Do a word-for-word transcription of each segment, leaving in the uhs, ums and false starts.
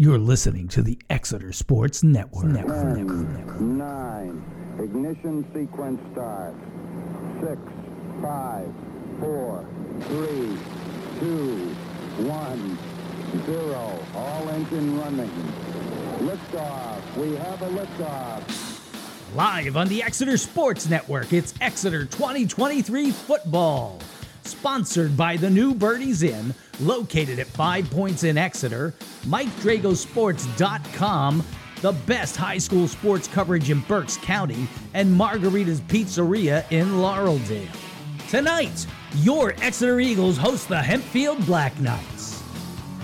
You're listening to the Exeter Sports Network. Network. Ten, nine, ignition sequence start. Six, five, four, three, two, one, zero. All engine running. Liftoff. We have a liftoff. Live on the Exeter Sports Network, it's Exeter twenty twenty-three football. Sponsored by the new Birdies Inn, located at Five Points in Exeter, Mike Drago Sports dot com, the best high school sports coverage in Berks County, and Margarita's Pizzeria in Laureldale. Tonight, your Exeter Eagles host the Hempfield Black Knights.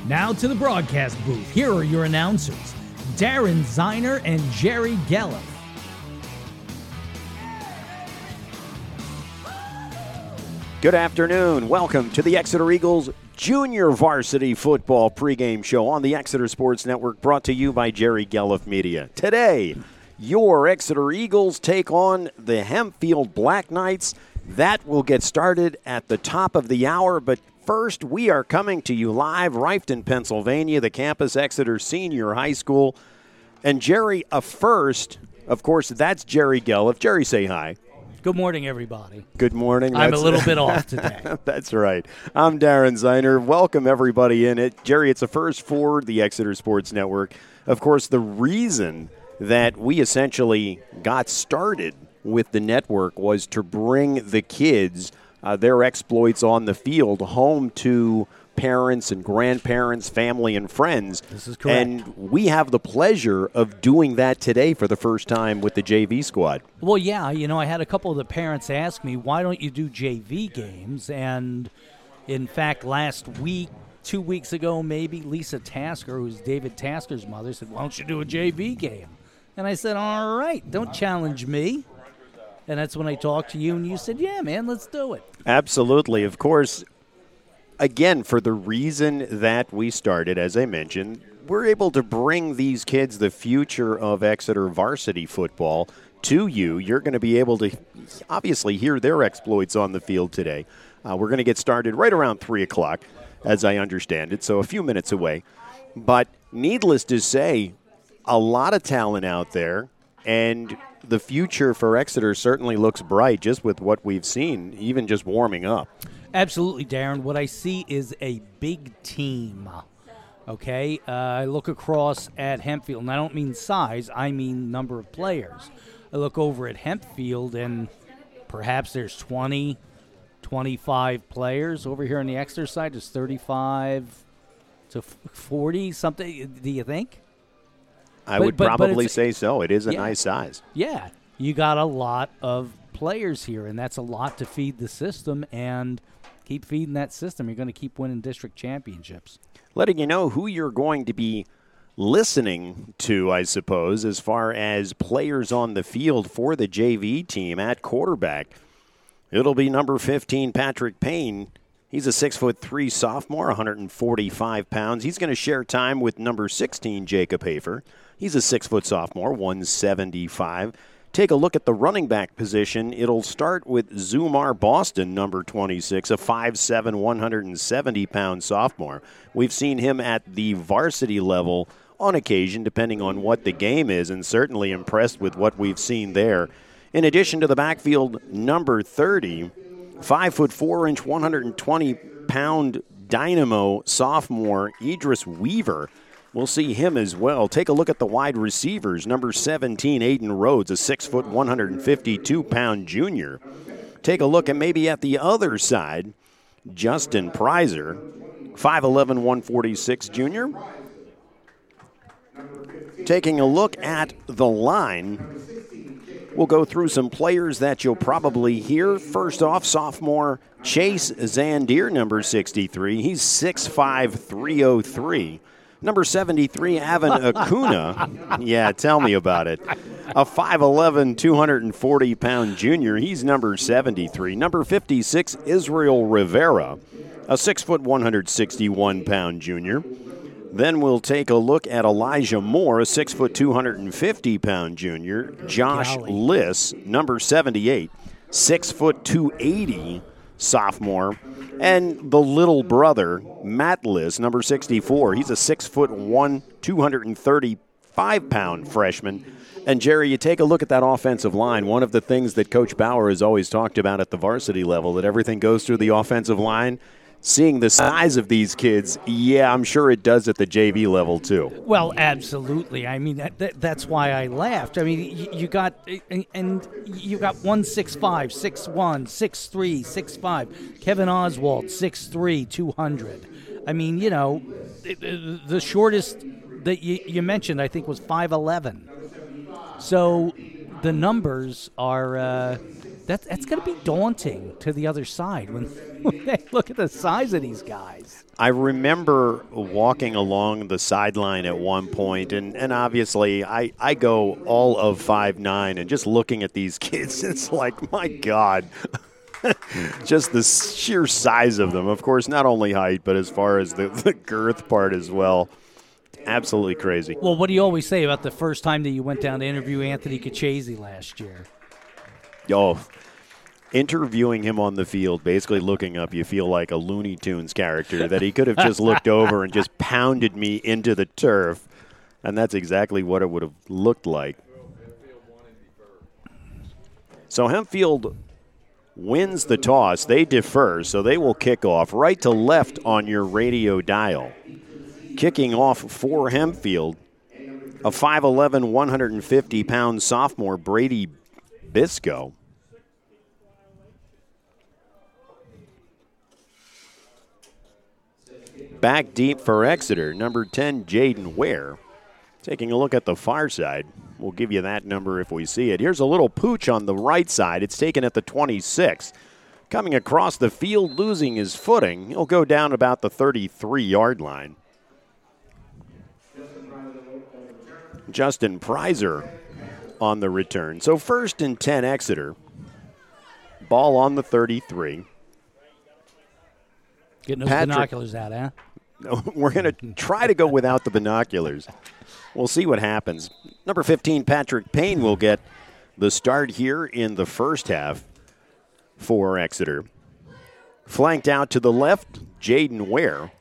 Now to the broadcast booth. Here are your announcers, Darren Zeiner and Jerry Gelliff. Good afternoon. Welcome to the Exeter Eagles Junior Varsity Football pregame show on the Exeter Sports Network, brought to you by Jerry Gelliff Media. Today, your Exeter Eagles take on the Hempfield Black Knights. That will get started at the top of the hour, but first, we are coming to you live, Riften, Pennsylvania, the campus Exeter Senior High School. And Jerry, a first, of course, that's Jerry Gelliff. Jerry, say hi. Good morning, everybody. Good morning. I'm That's, a little bit off today. That's right. I'm Darren Zeiner. Welcome, everybody, in it. Jerry, it's a first for the Exeter Sports Network. Of course, the reason that we essentially got started with the network was to bring the kids, uh, their exploits on the field, home to parents and grandparents, family and friends. This is correct. And we have the pleasure of doing that today for the first time with the J V squad. Well, yeah, you know, I had a couple of the parents ask me, why don't you do J V games? And, in fact, last week, two weeks ago maybe, Lisa Tasker, who's David Tasker's mother, said, why don't you do a J V game? And I said, all right, don't challenge me. And that's when I talked to you, and you said, yeah, man, let's do it. Absolutely, of course. Again, for the reason that we started, as I mentioned, we're able to bring these kids, the future of Exeter varsity football, to you. You're going to be able to obviously hear their exploits on the field today. Uh, we're going to get started right around three o'clock, as I understand it, so a few minutes away. But needless to say, a lot of talent out there, and the future for Exeter certainly looks bright just with what we've seen, even just warming up. Absolutely, Darren. What I see is a big team, okay? Uh, I look across at Hempfield, and I don't mean size. I mean number of players. I look over at Hempfield, and perhaps there's twenty, twenty-five players. Over here on the Exeter side, there's thirty-five to forty, something, do you think? I but, would but, probably but say so. It is a yeah, nice size. Yeah. You got a lot of players here, and that's a lot to feed the system, and keep feeding that system. You're going to keep winning district championships. Letting you know who you're going to be listening to, I suppose, as far as players on the field for the J V team at quarterback. It'll be number fifteen, Patrick Payne. He's a six foot three sophomore, one hundred forty-five pounds. He's going to share time with number sixteen, Jacob Hafer. He's a six foot sophomore, one seventy-five. Take a look at the running back position. It'll start with Zumar Boston, number twenty-six, a five seven, one hundred seventy pound sophomore. We've seen him at the varsity level on occasion, depending on what the game is, and certainly impressed with what we've seen there. In addition to the backfield, number thirty, Five foot four inch, one hundred twenty pound dynamo sophomore Idris Weaver. We'll see him as well. Take a look at the wide receivers. Number seventeen, Aiden Rhodes, a six foot, one hundred fifty-two pound junior. Take a look at maybe at the other side, Justin Pryser, five eleven, one forty-six junior. Taking a look at the line. We'll go through some players that you'll probably hear. First off, sophomore Chase Zandier, number sixty-three. He's six five, three oh three. Number seventy-three, Avin Acuna. Yeah, tell me about it. A five eleven, two hundred forty pound junior. He's number seventy-three. Number fifty-six, Israel Rivera, a six foot, one hundred sixty-one pound junior. Then we'll take a look at Elijah Moore, a six foot, two hundred fifty pound junior. Josh Liss, number seventy-eight, six foot, two eighty, sophomore, and the little brother, Matt Liz, number sixty-four. He's a six foot one, two hundred thirty-five pound freshman. And, Jerry, you take a look at that offensive line. One of the things that Coach Bauer has always talked about at the varsity level, that everything goes through the offensive line. Seeing the size of these kids, yeah, I'm sure it does at the J V level too. Well, absolutely. I mean, that, that, that's why I laughed. I mean, you, you got and, and you got one sixty-five, six one, six three, six five. Kevin Oswald, six three, two hundred. I mean, you know, it, it, the shortest that you, you mentioned, I think, was five eleven. So the numbers are. Uh, That's, that's going to be daunting to the other side when, when they look at the size of these guys. I remember walking along the sideline at one point, and, and obviously I, I go all of five nine, and just looking at these kids, it's like, my God, just the sheer size of them. Of course, not only height, but as far as the, the girth part as well. Absolutely crazy. Well, what do you always say about the first time that you went down to interview Anthony Cachese last year? Oh, interviewing him on the field, basically looking up, you feel like a Looney Tunes character, that he could have just looked over and just pounded me into the turf. And that's exactly what it would have looked like. So Hempfield wins the toss. They defer, so they will kick off right to left on your radio dial. Kicking off for Hempfield, a five eleven, one hundred fifty pound sophomore, Brady Bisco. Back deep for Exeter, number ten, Jaden Ware. Taking a look at the far side. We'll give you that number if we see it. Here's a little pooch on the right side. It's taken at the twenty-six. Coming across the field, losing his footing. He'll go down about the thirty-three yard line. Justin Pryser on the return. So first and ten, Exeter. Ball on the thirty-three. Getting those Patrick, binoculars out, huh? No, we're going to try to go without the binoculars. We'll see what happens. Number fifteen, Patrick Payne, will get the start here in the first half for Exeter. Flanked out to the left, Jaden Ware.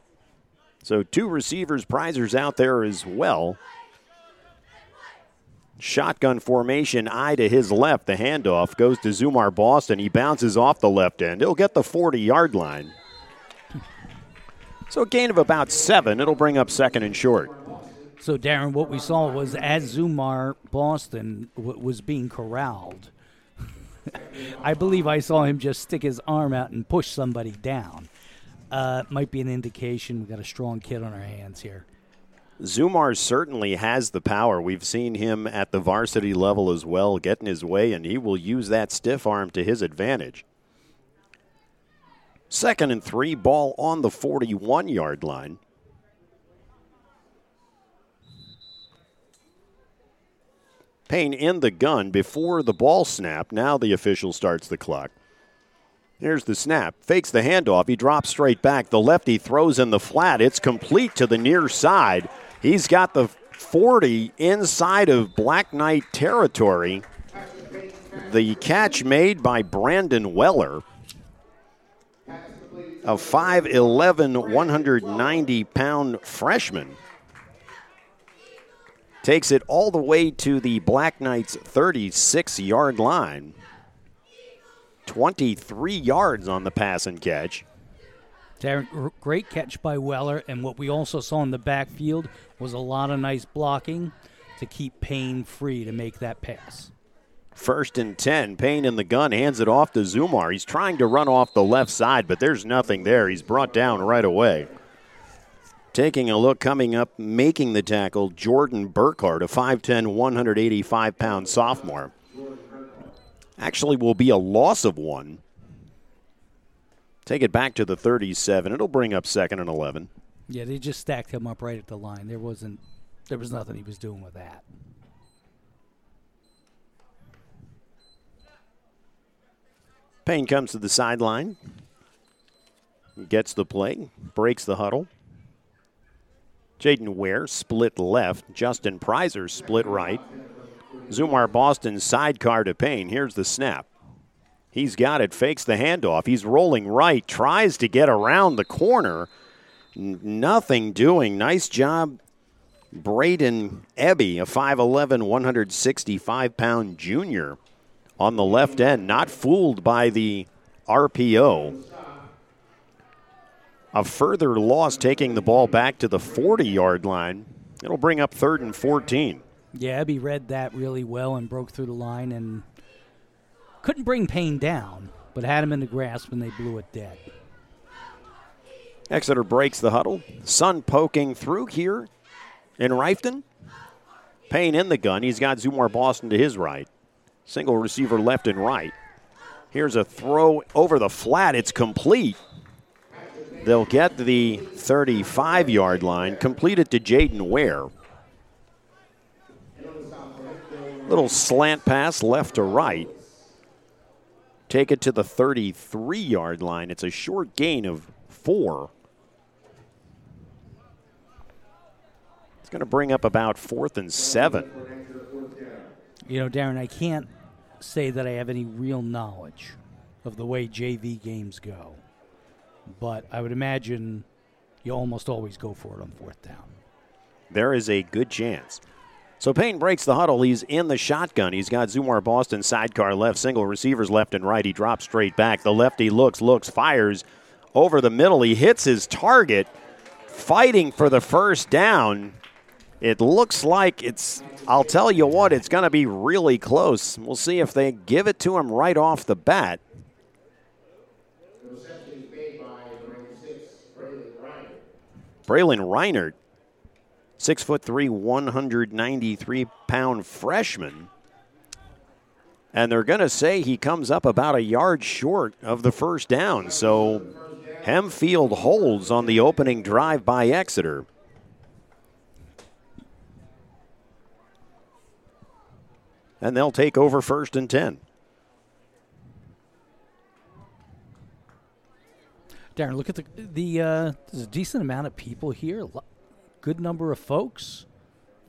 So two receivers, Prizer's out there as well. Shotgun formation, eye to his left. The handoff goes to Zumar Boston. He bounces off the left end. He'll get the forty yard line. So a gain of about seven. It'll bring up second and short. So, Darren, what we saw was as Zumar Boston w- was being corralled, I believe I saw him just stick his arm out and push somebody down. Uh, might be an indication we've got a strong kid on our hands here. Zumar certainly has the power. We've seen him at the varsity level as well, getting his way, and he will use that stiff arm to his advantage. Second and three, ball on the forty-one yard line. Payne in the gun before the ball snap. Now the official starts the clock. Here's the snap. Fakes the handoff. He drops straight back. The lefty throws in the flat. It's complete to the near side. He's got the forty inside of Black Knight territory. The catch made by Brandon Weller. A five eleven, one hundred ninety pound freshman. Takes it all the way to the Black Knight's thirty-six yard line. twenty-three yards on the pass and catch. Darren, great catch by Weller, and what we also saw in the backfield was a lot of nice blocking to keep Payne free to make that pass. First and ten, Payne in the gun, hands it off to Zumar. He's trying to run off the left side, but there's nothing there. He's brought down right away. Taking a look, coming up, making the tackle, Jordan Burkhardt, a five ten, one hundred eighty-five pound sophomore. Actually will be a loss of one. Take it back to the thirty-seven. It'll bring up second and eleven. Yeah, they just stacked him up right at the line. There wasn't, there was nothing he was doing with that. Payne comes to the sideline. Gets the play. Breaks the huddle. Jaden Ware split left. Justin Pryser split right. Zumar Boston sidecar to Payne. Here's the snap. He's got it, fakes the handoff. He's rolling right, tries to get around the corner. N- nothing doing. Nice job, Braden Ebby, a five eleven, one sixty-five pound junior on the left end. Not fooled by the R P O. A further loss, taking the ball back to the forty-yard line. It'll bring up third and fourteen. Yeah, Ebby read that really well and broke through the line and couldn't bring Payne down, but had him in the grasp and they blew it dead. Exeter breaks the huddle. Sun poking through here in Riften. Payne in the gun. He's got Zumar Boston to his right. Single receiver left and right. Here's a throw over the flat. It's complete. They'll get the thirty-five-yard line, complete it to Jaden Ware. Little slant pass left to right. Take it to the thirty-three-yard line. It's a short gain of four. It's going to bring up about fourth and seven. You know, Darren, I can't say that I have any real knowledge of the way J V games go. But I would imagine you almost always go for it on fourth down. There is a good chance. So Payne breaks the huddle. He's in the shotgun. He's got Zumar Boston sidecar left, single receivers left and right. He drops straight back. The lefty looks, looks, fires over the middle. He hits his target, fighting for the first down. It looks like it's, I'll tell you what, it's going to be really close. We'll see if they give it to him right off the bat. Braylon Reinert, six foot three, one ninety-three pound freshman. And they're going to say he comes up about a yard short of the first down. So Hempfield holds on the opening drive by Exeter. And they'll take over first and ten. Darren, look at the, the uh, there's a decent amount of people here, good number of folks,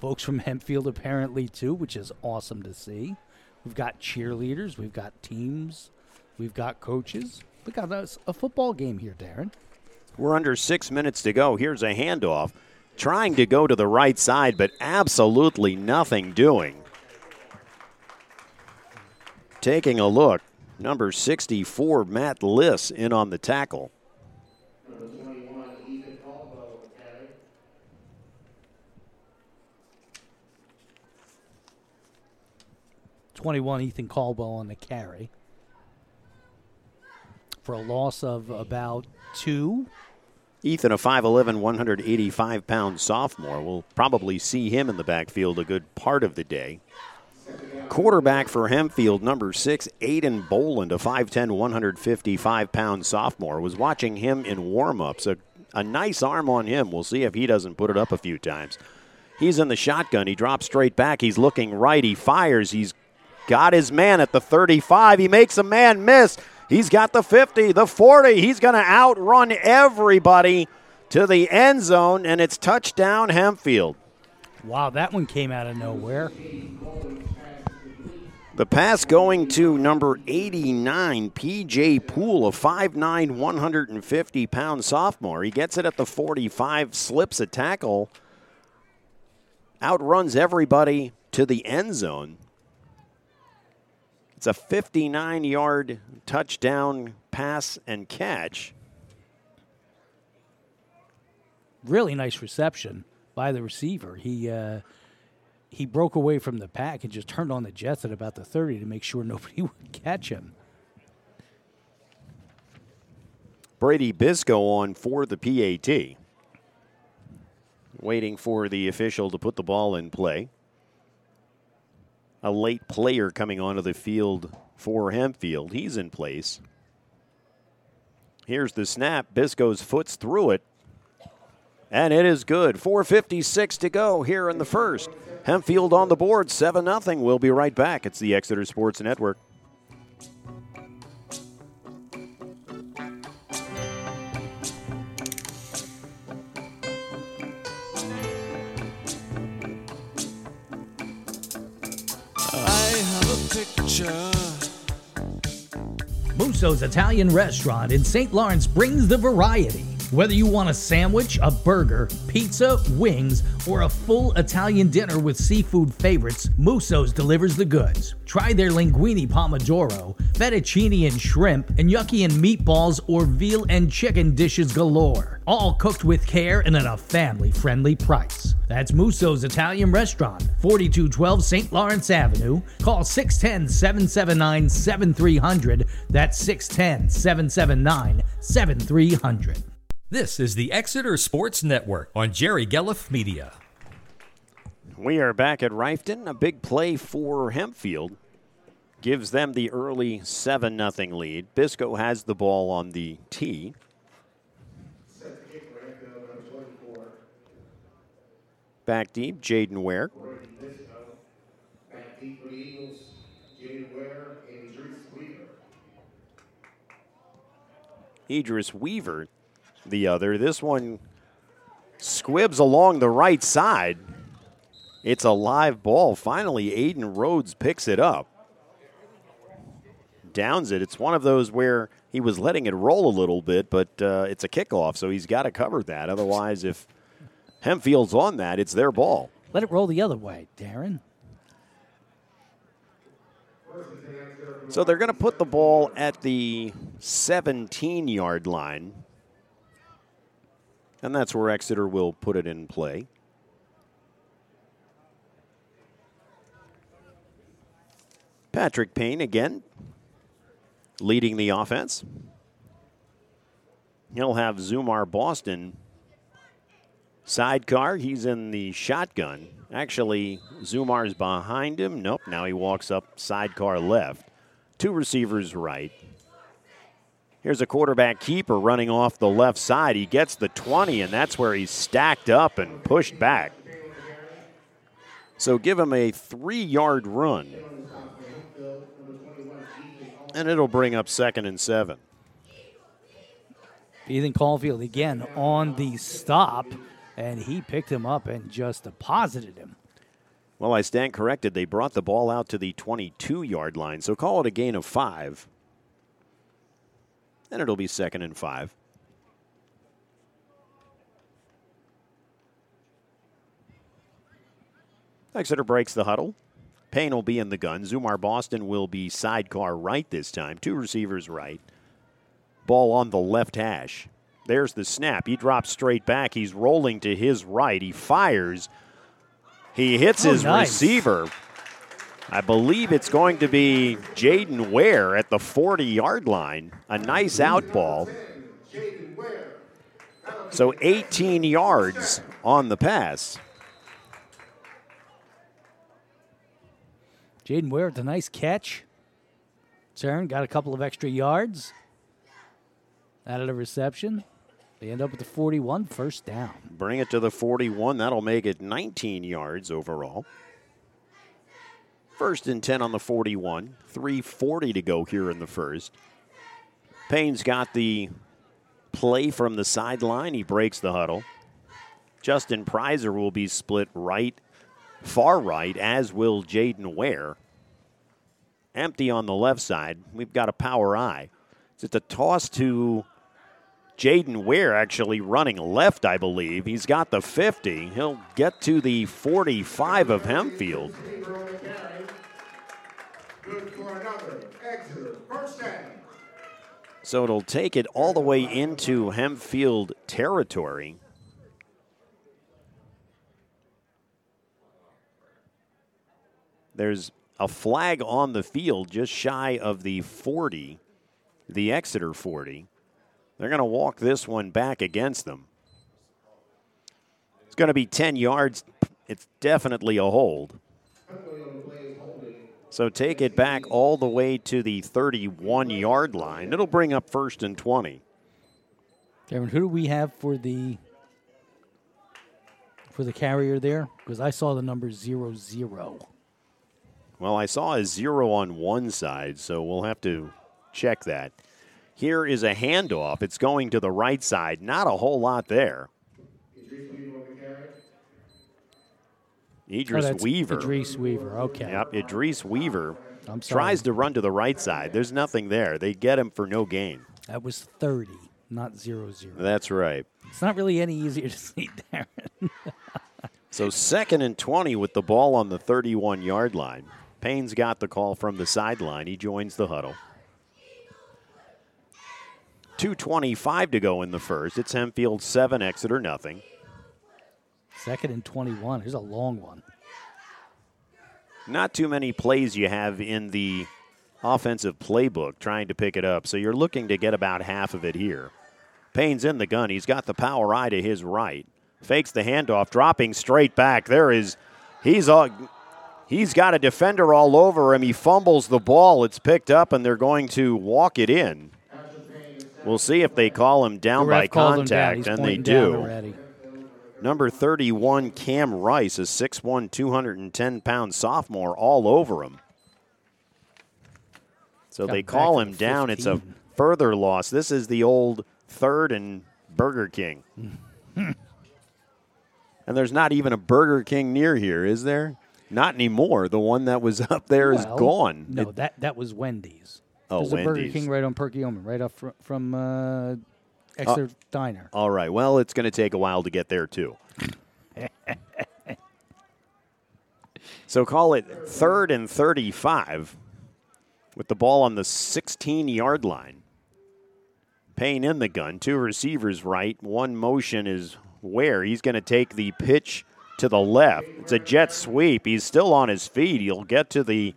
folks from Hempfield apparently too, which is awesome to see. We've got cheerleaders, we've got teams, we've got coaches. We got a football game here, Darren. We're under six minutes to go. Here's a handoff, trying to go to the right side, but absolutely nothing doing. Taking a look, number sixty-four, Matt Liss in on the tackle. twenty-one, Ethan Caldwell on the carry for a loss of about two. Ethan, a five eleven, one eighty-five pound sophomore. We'll probably see him in the backfield a good part of the day. Quarterback for Hempfield, number six, Aiden Boland, a five ten, one fifty-five pound sophomore. Was watching him in warm-ups. A, a nice arm on him. We'll see if he doesn't put it up a few times. He's in the shotgun. He drops straight back. He's looking right. He fires. He's got his man at the thirty-five. He makes a man miss. He's got the fifty, the forty. He's going to outrun everybody to the end zone, and it's touchdown Hempfield. Wow, that one came out of nowhere. The pass going to number eighty-nine, P J Poole, a five nine, one fifty pound sophomore. He gets it at the forty-five, slips a tackle, outruns everybody to the end zone. It's a fifty-nine-yard touchdown pass and catch. Really nice reception by the receiver. He... Uh, He broke away from the pack and just turned on the jets at about the thirty to make sure nobody would catch him. Brady Bisco on for the P A T. Waiting for the official to put the ball in play. A late player coming onto the field for Hempfield. He's in place. Here's the snap. Bisco's foot's through it. And it is good. four fifty-six to go here in the first. Hempfield on the board, seven nothing. We'll be right back. It's the Exeter Sports Network. I have a picture Musso's Italian Restaurant in Saint Lawrence brings the variety. Whether you want a sandwich, a burger, pizza, wings, or a full Italian dinner with seafood favorites, Musso's delivers the goods. Try their linguine pomodoro, fettuccine and shrimp, and yucky and meatballs or veal and chicken dishes galore, all cooked with care and at a family-friendly price. That's Musso's Italian Restaurant, forty-two twelve Saint Lawrence Avenue. Call six one zero, seven seven nine, seven three zero zero. That's six one zero, seven seven nine, seven three zero zero. This is the Exeter Sports Network on Jerry Gelliff Media. We are back at Riften. A big play for Hempfield gives them the early seven nothing lead. Bisco has the ball on the tee. Back deep, Jaden Ware. Back deep for the Eagles, Jaden Ware and Idris Weaver. Idris Weaver. The other. This one squibs along the right side. It's a live ball. Finally, Aiden Rhodes picks it up. Downs it. It's one of those where he was letting it roll a little bit, but uh, it's a kickoff, so he's got to cover that. Otherwise, if Hempfield's on that, it's their ball. Let it roll the other way, Darren. So they're going to put the ball at the seventeen-yard line. And that's where Exeter will put it in play. Patrick Payne again, leading the offense. He'll have Zumar Boston sidecar. He's in the shotgun. Actually, Zumar's behind him. Nope, now he walks up sidecar left. Two receivers right. Here's a quarterback keeper running off the left side. He gets the twenty, and that's where he's stacked up and pushed back. So give him a three-yard run. And it'll bring up second and seven. Ethan Caldwell again on the stop, and he picked him up and just deposited him. Well, I stand corrected. They brought the ball out to the twenty-two-yard line, so call it a gain of five. And it'll be second and five. Exeter breaks the huddle. Payne will be in the gun. Zumar Boston will be sidecar right this time. Two receivers right. Ball on the left hash. There's the snap. He drops straight back. He's rolling to his right. He fires. He hits oh, his nice. receiver. I believe it's going to be Jaden Ware at the forty-yard line. A nice out ball. So eighteen yards on the pass. Jaden Ware with a nice catch. Turn, got a couple of extra yards. Added a reception. They end up with the forty-one, first down. Bring it to the forty-one. That'll make it nineteen yards overall. First and ten on the forty-one. three forty to go here in the first. Payne's got the play from the sideline. He breaks the huddle. Justin Pryser will be split right, far right, as will Jaden Ware. Empty on the left side. We've got a power eye. It's a toss to Jaden Ware, actually running left, I believe. He's got the fifty. He'll get to the forty-five of Hempfield. So it'll take it all the way into Hempfield territory. There's a flag on the field just shy of the forty, the Exeter forty. They're going to walk this one back against them. It's going to be ten yards. It's definitely a hold. So take it back all the way to the thirty-one-yard line. It'll bring up first and twenty. Darren, who do we have for the for the carrier there? Because I saw the number zero zero. Well, I saw a zero on one side, so we'll have to check that. Here is a handoff. It's going to the right side. Not a whole lot there. Idris oh, Weaver. Idris Weaver, okay. Yep, Idris Weaver I'm sorry. Tries to run to the right side. There's nothing there. They get him for no gain. That was thirty, not zero zero. That's right. It's not really any easier to see, Darren. So second and twenty with the ball on the thirty-one-yard line. Payne's got the call from the sideline. He joins the huddle. two twenty-five to go in the first. It's Hempfield seven, Exeter nothing. Second and twenty-one. Here's a long one. Not too many plays you have in the offensive playbook trying to pick it up, so you're looking to get about half of it here. Payne's in the gun. He's got the power eye to his right. Fakes the handoff, dropping straight back. There is, he's all, he's got a defender all over him. He fumbles the ball. It's picked up, and they're going to walk it in. We'll see if they call him down by contact, and they do. Already. Number thirty-one, Cam Rice, a six foot one, two hundred ten pound sophomore, all over him. So they call him down. It's a further loss. This is the old third and Burger King. And there's not even a Burger King near here, is there? Not anymore. The one that was up there well, is gone. No, it, that, that was Wendy's. Oh, Wendy's. There's a Burger King right on Perkiomen, right up fr from... Uh, Exeter uh, Diner. All right. Well, it's going to take a while to get there, too. So call it third and thirty-five with the ball on the sixteen-yard line. Payne in the gun. Two receivers right. One motion is where he's going to take the pitch to the left. It's a jet sweep. He's still on his feet. He'll get to the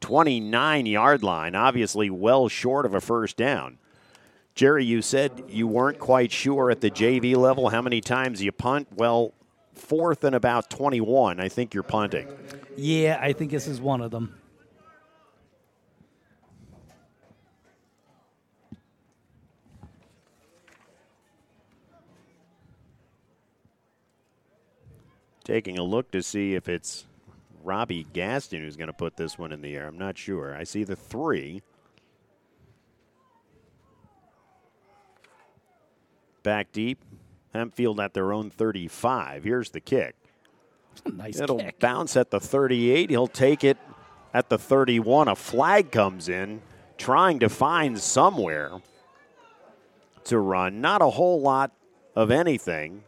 twenty-nine-yard line, obviously well short of a first down. Jerry, you said you weren't quite sure at the J V level how many times you punt. Well, fourth and about twenty-one, I think you're punting. Yeah, I think this is one of them. Taking a look to see if it's Robbie Gaston who's going to put this one in the air. I'm not sure. I see the three. Back deep, Hempfield at their own thirty-five. Here's the kick. Nice It'll kick. bounce at the thirty-eight. He'll take it at the thirty-one. A flag comes in, trying to find somewhere to run. Not a whole lot of anything,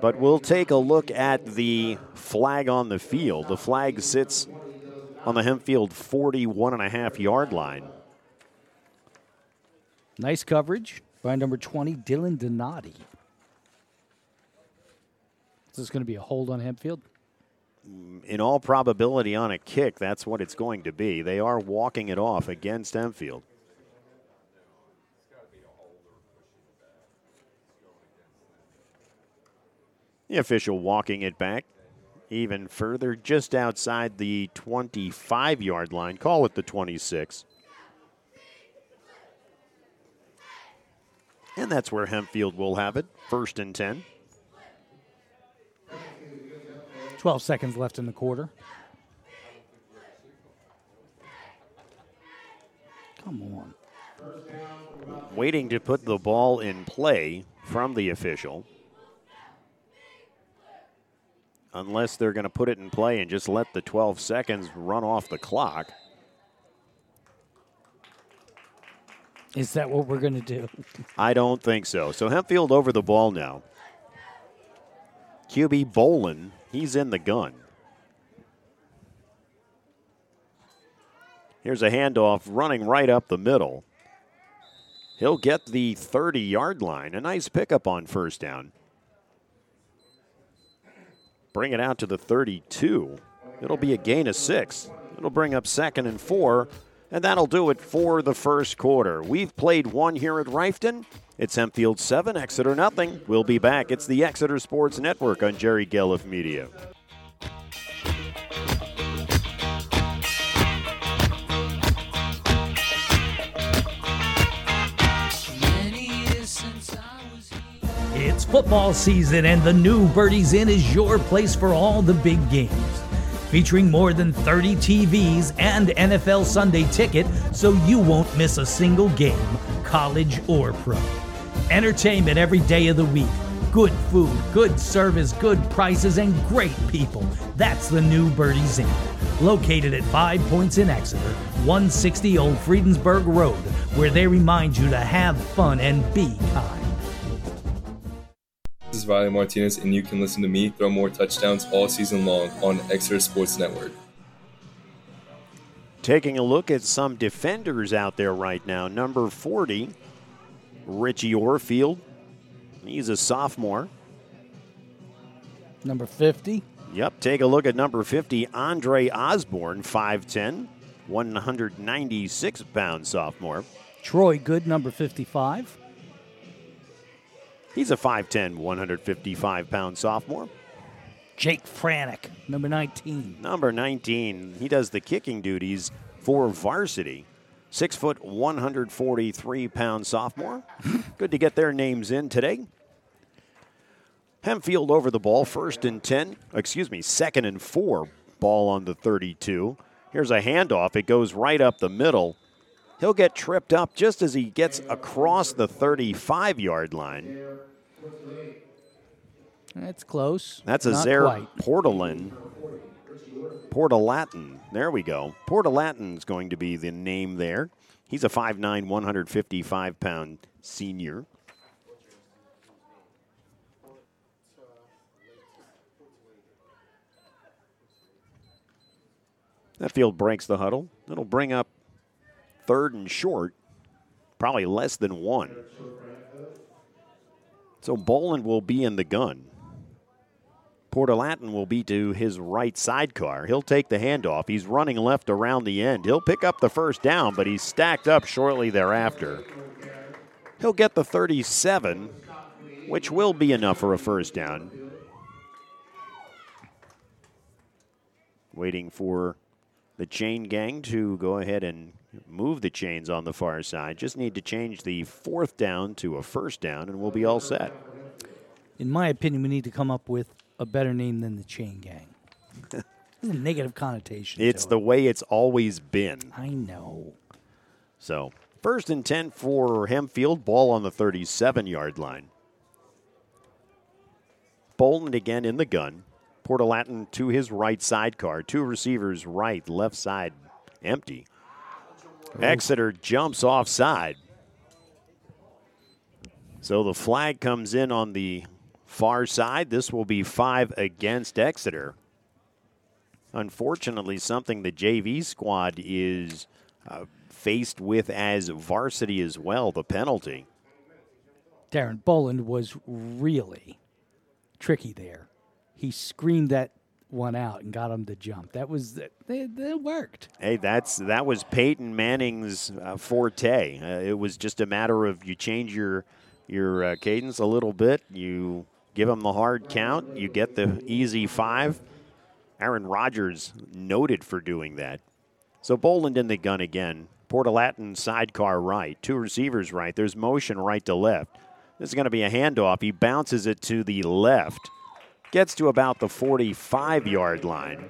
but we'll take a look at the flag on the field. The flag sits on the Hempfield forty-one and a half yard line. Nice coverage by number twenty, Dylan Donati. Is this going to be a hold on Hempfield? In all probability on a kick, that's what it's going to be. They are walking it off against Hempfield. The official walking it back even further, just outside the twenty-five-yard line. Call it the twenty-six. And that's where Hempfield will have it, first and ten. twelve seconds left in the quarter. Come on. Waiting to put the ball in play from the official. Unless they're going to put it in play and just let the twelve seconds run off the clock. Is that what we're going to do? I don't think so. So Hempfield over the ball now. Q B Boland, he's in the gun. Here's a handoff running right up the middle. He'll get the thirty-yard line. A nice pickup on first down. Bring it out to the thirty-two. It'll be a gain of six. It'll bring up second and four. And that'll do it for the first quarter. We've played one here at Riften. It's Hempfield seven, Exeter nothing. We'll be back. It's the Exeter Sports Network on Jerry Gelliff Media. It's football season, and the new Birdies Inn is your place for all the big games. Featuring more than thirty T Vs and N F L Sunday Ticket so you won't miss a single game, college or pro. Entertainment every day of the week, Good food, good service, good prices, and great people. That's the new Birdies Inn. Located at Five Points in Exeter, one sixty Old Friedensburg Road, where they remind you to have fun and be kind. This is Riley Martinez, and you can listen to me throw more touchdowns all season long on Exeter Sports Network. Taking a look at some defenders out there right now. Number forty, Richie Orfield. He's a sophomore. Number fifty. Yep, take a look at number fifty, Andre Osborne, five ten, one ninety-six pound sophomore. Troy Good, number fifty-five. He's a five ten, one fifty-five pound sophomore. Jake Franick, number nineteen. Number nineteen. He does the kicking duties for varsity. Six foot, one forty-three pound sophomore. Good to get their names in today. Hempfield over the ball, first and ten. Excuse me, second and four. Ball on the thirty-two. Here's a handoff. It goes right up the middle. He'll get tripped up just as he gets across the thirty-five-yard line. That's close. That's Azir Portalatin. Portalatin. There we go. Portalatin's going to be the name there. He's a five nine, one fifty-five pound senior. That field breaks the huddle. It'll bring up third and short, probably less than one. So Boland will be in the gun. Portalatin will be to his right sidecar. He'll take the handoff. He's running left around the end. He'll pick up the first down, but he's stacked up shortly thereafter. He'll get the thirty-seven, which will be enough for a first down. Waiting for the chain gang to go ahead and move the chains on the far side. Just need to change the fourth down to a first down, and we'll be all set. In my opinion, we need to come up with a better name than the chain gang. It's a negative connotation. It's the it. way it's always been. I know. So, first and ten for Hempfield. Ball on the thirty-seven-yard line. Boland again in the gun. Portalatin to his right sidecar. Two receivers right, left side empty. Oh. Exeter jumps offside. So the flag comes in on the far side. This will be five against Exeter. Unfortunately, something the J V squad is uh, faced with as varsity as well, the penalty. Darren Boland was really tricky there. He screened that one out and got him to jump. That was that worked. Hey, that's that was Peyton Manning's uh, forte. Uh, it was just a matter of you change your your uh, cadence a little bit. You give them the hard count. You get the easy five. Aaron Rodgers noted for doing that. So Boland in the gun again. Portalatin sidecar right. Two receivers right. There's motion right to left. This is going to be a handoff. He bounces it to the left. Gets to about the forty-five-yard line.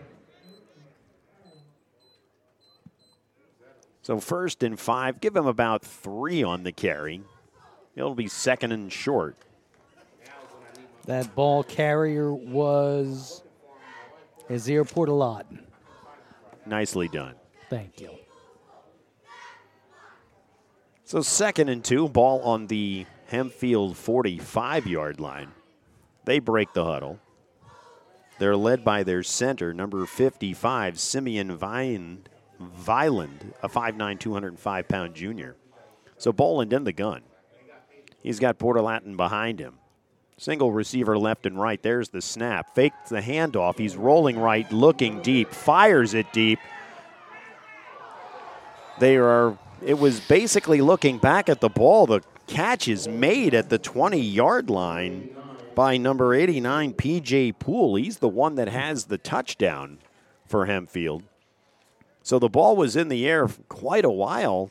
So first and five. Give him about three on the carry. It'll be second and short. That ball carrier was Azir Portalatin. Nicely done. Thank you. So second and two. Ball on the Hempfield forty-five-yard line. They break the huddle. They're led by their center, number fifty-five, Simeon Viland, Viland, a five nine, two oh five pound junior. So Boland in the gun. He's got Portalatin behind him. Single receiver left and right. There's the snap. Fakes the handoff. He's rolling right, looking deep, fires it deep. They are. It was basically looking back at the ball. The catch is made at the twenty-yard line by number eighty-nine, P J Poole. He's the one that has the touchdown for Hempfield. So the ball was in the air for quite a while.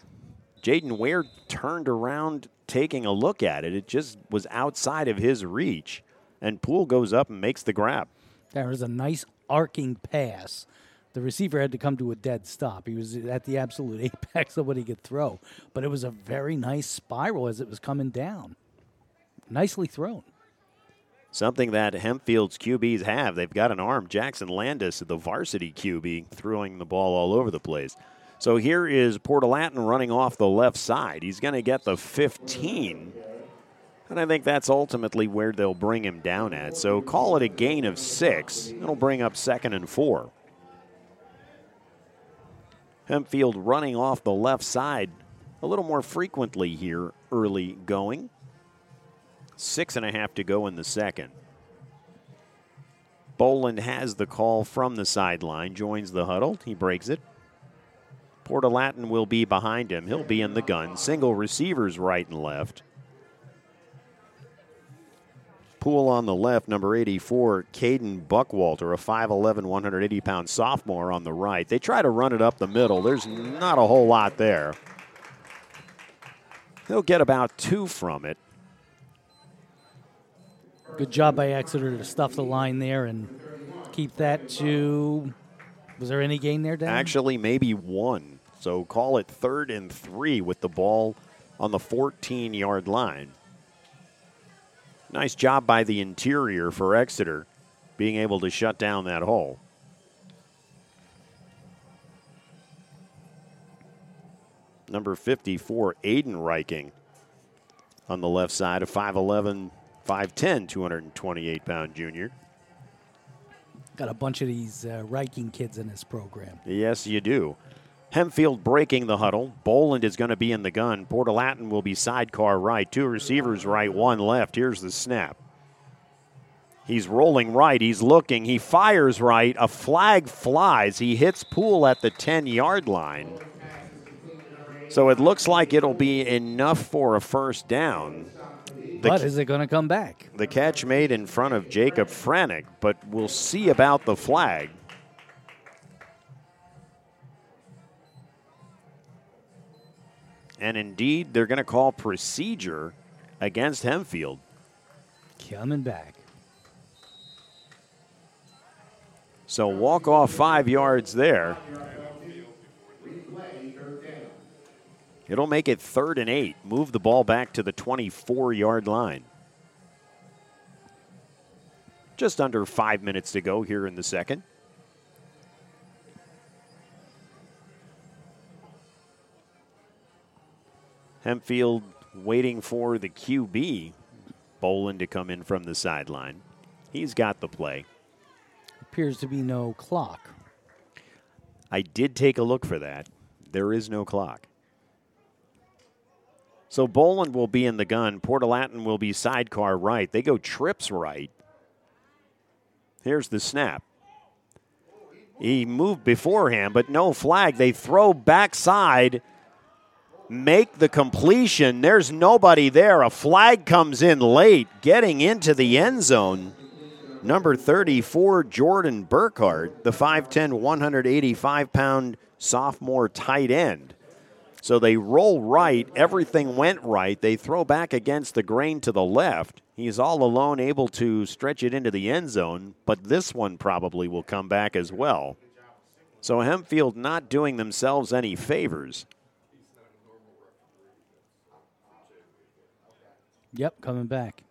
Jaden Ware turned around taking a look at it. It just was outside of his reach, and Poole goes up and makes the grab. That was a nice arcing pass. The receiver had to come to a dead stop. He was at the absolute apex of what he could throw, but it was a very nice spiral as it was coming down. Nicely thrown. something that Hempfield's Q Bs have. They've got an arm. Jackson Landis, the varsity Q B, throwing the ball all over the place. So here is Portalatin running off the left side. He's going to get the fifteen. And I think that's ultimately where they'll bring him down at. So call it a gain of six. It'll bring up second and four. Hempfield running off the left side a little more frequently here early going. Six and a half to go in the second. Boland has the call from the sideline, joins the huddle. He breaks it. Portalatin will be behind him. He'll be in the gun. Single receivers right and left. Poole on the left, number eighty-four, Caden Buckwalter, a five eleven, one hundred eighty pound sophomore on the right. They try to run it up the middle. There's not a whole lot there. They'll get about two from it. Good job by Exeter to stuff the line there and keep that to... Was there any gain there, Dan? Actually, maybe one. So call it third and three with the ball on the fourteen-yard line. Nice job by the interior for Exeter, being able to shut down that hole. Number fifty-four, Aiden Reiking on the left side, a five eleven, five ten, two hundred twenty-eight pound junior. Got a bunch of these uh, Reiking kids in this program. Yes, you do. Hempfield breaking the huddle. Boland is going to be in the gun. Portalatin will be sidecar right. Two receivers right, one left. Here's the snap. He's rolling right. He's looking. He fires right. A flag flies. He hits Poole at the ten-yard line. So it looks like it'll be enough for a first down. The but is it going to come back? The catch made in front of Jacob Franick, but we'll see about the flag. And indeed, they're going to call procedure against Hempfield. Coming back. So walk off five yards there. It'll make it third and eight. Move the ball back to the twenty-four-yard line. Just under five minutes to go here in the second. Hempfield waiting for the Q B, Boland, to come in from the sideline. He's got the play. Appears to be no clock. I did take a look for that. There is no clock. So Boland will be in the gun. Portalatin will be sidecar right. They go trips right. Here's the snap. He moved beforehand, but no flag. They throw backside. Make the completion. There's nobody there. A flag comes in late, getting into the end zone. Number thirty-four, Jordan Burkhardt, the five ten, one hundred eighty-five pound sophomore tight end. So they roll right. Everything went right. They throw back against the grain to the left. He's all alone, able to stretch it into the end zone, but this one probably will come back as well. So Hempfield not doing themselves any favors. Yep, coming back.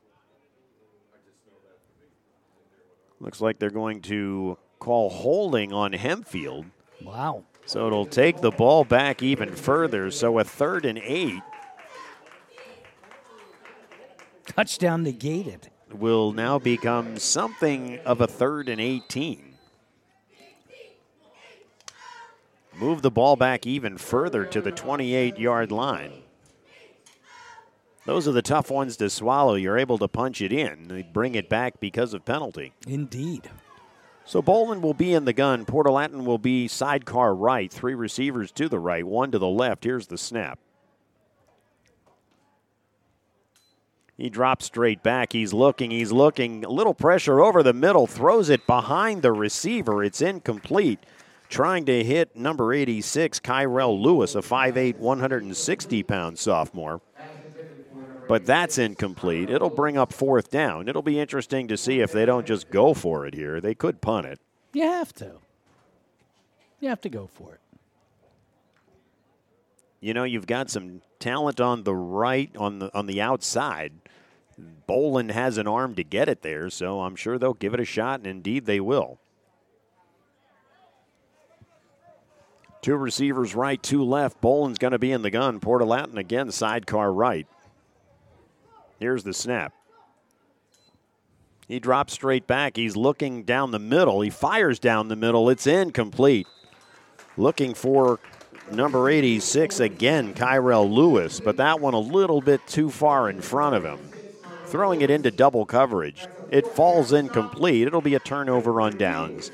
Looks like they're going to call holding on Hempfield. Wow. So it'll take the ball back even further, so a third and eight. Touchdown negated. Will now become something of a third and eighteen. Move the ball back even further to the twenty-eight-yard line. Those are the tough ones to swallow. You're able to punch it in. They bring it back because of penalty. Indeed. So Boland will be in the gun. Portalatin will be sidecar right. Three receivers to the right, one to the left. Here's the snap. He drops straight back. He's looking, he's looking. A little pressure over the middle. Throws it behind the receiver. It's incomplete. Trying to hit number eighty-six, Kyrell Lewis, a five eight, one hundred sixty pound sophomore. But that's incomplete. It'll bring up fourth down. It'll be interesting to see if they don't just go for it here. They could punt it. You have to. You have to go for it. You know, you've got some talent on the right, on the on the outside. Boland has an arm to get it there, so I'm sure they'll give it a shot, and indeed they will. Two receivers right, two left. Boland's going to be in the gun. Portalatin again, sidecar right. Here's the snap. He drops straight back. He's looking down the middle. He fires down the middle. It's incomplete. Looking for number eighty-six again, Kyrell Lewis, but that one a little bit too far in front of him. Throwing it into double coverage. It falls incomplete. It'll be a turnover on downs.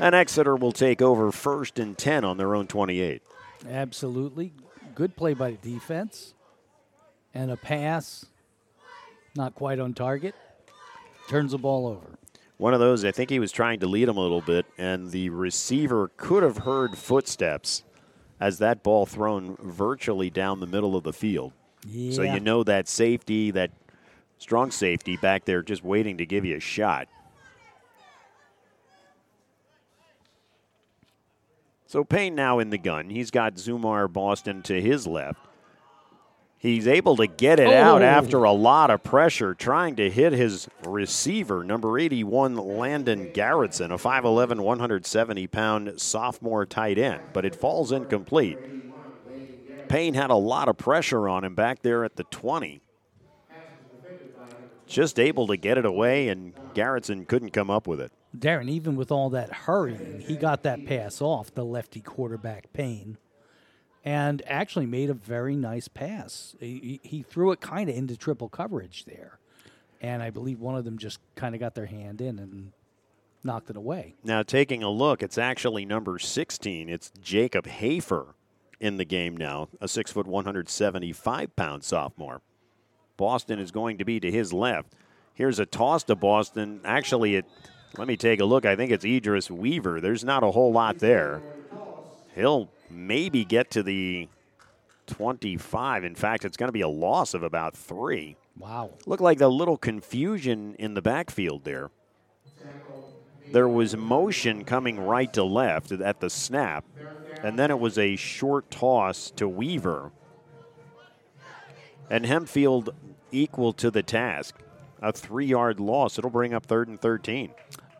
And Exeter will take over first and ten on their own twenty-eight. Absolutely. Good play by the defense. And a pass not quite on target. Turns the ball over. One of those, I think he was trying to lead him a little bit, and the receiver could have heard footsteps as that ball thrown virtually down the middle of the field. Yeah. So you know that safety, that strong safety back there just waiting to give you a shot. So Payne now in the gun. He's got Zumar Boston to his left. He's able to get it oh. out after a lot of pressure, trying to hit his receiver, number eighty-one, Landon Garretson, a five eleven, one hundred seventy pound sophomore tight end, but it falls incomplete. Payne had a lot of pressure on him back there at the twenty. Just able to get it away, and Garretson couldn't come up with it. Darren, even with all that hurrying, he got that pass off, the lefty quarterback, Payne, and actually made a very nice pass. He, he threw it kind of into triple coverage there, and I believe one of them just kind of got their hand in and knocked it away. Now taking a look, it's actually number sixteen. It's Jacob Hafer in the game now, a six foot, one hundred seventy-five pound sophomore. Boston is going to be to his left. Here's a toss to Boston. Actually, it, let me take a look. I think it's Idris Weaver. There's not a whole lot there. He'll maybe get to the twenty-five. In fact, it's going to be a loss of about three. Wow. Looked like a little confusion in the backfield there. There was motion coming right to left at the snap, and then it was a short toss to Weaver. And Hempfield equal to the task. A three-yard loss. It'll bring up third and thirteen.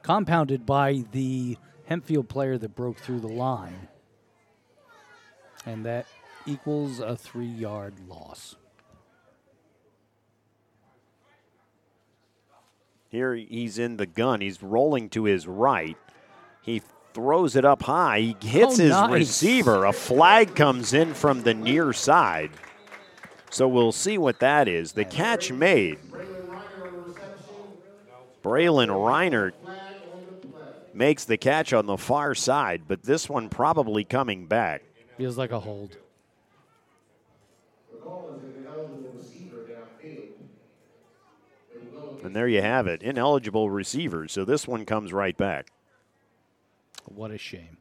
Compounded by the Hempfield player that broke through the line. And that equals a three-yard loss. Here he's in the gun. He's rolling to his right. He throws it up high. He hits oh, his nice. receiver. A flag comes in from the near side. So we'll see what that is. The catch made. Braylon Reinert makes the catch on the far side, but this one probably coming back. Feels like a hold. And there you have it, ineligible receiver. So this one comes right back. What a shame.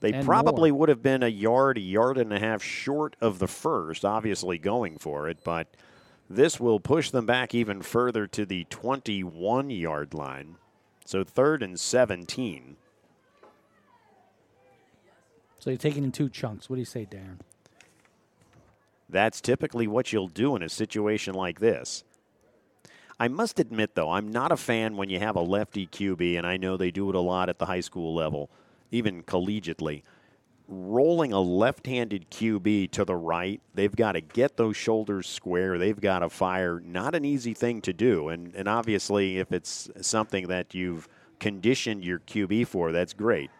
They and probably more. would have been a yard, a yard and a half short of the first, obviously going for it, but this will push them back even further to the twenty-one-yard line. So third and seventeen. So you're taking in two chunks. What do you say, Darren? That's typically what you'll do in a situation like this. I must admit, though, I'm not a fan when you have a lefty Q B, and I know they do it a lot at the high school level, even collegiately. Rolling a left-handed Q B to the right, they've got to get those shoulders square. They've got to fire. Not an easy thing to do, and, and obviously if it's something that you've conditioned your Q B for, that's great.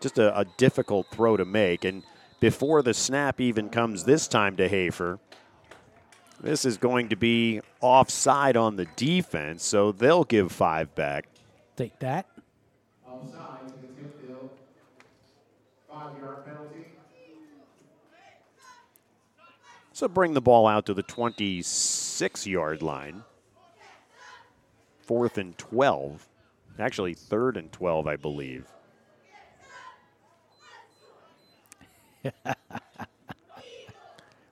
Just a, a difficult throw to make. And before the snap even comes this time to Hafer, this is going to be offside on the defense, so they'll give five back. Take that. Offside to Hempfield. Five-yard penalty. So bring the ball out to the twenty-six-yard line. Fourth and twelve. Actually, third and twelve, I believe.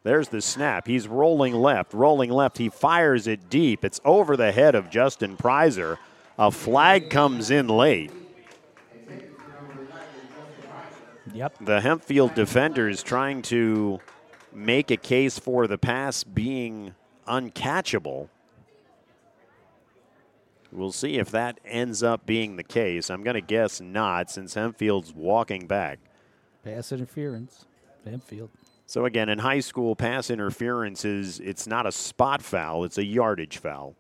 There's the snap. He's rolling left, rolling left. He fires it deep. It's over the head of Justin Pryser. A flag comes in late. Yep. The Hempfield defenders trying to make a case for the pass being uncatchable. We'll see if that ends up being the case. I'm going to guess not, since Hempfield's walking back. Pass interference, Hempfield. So again, in high school, pass interference is, it's not a spot foul, it's a yardage foul.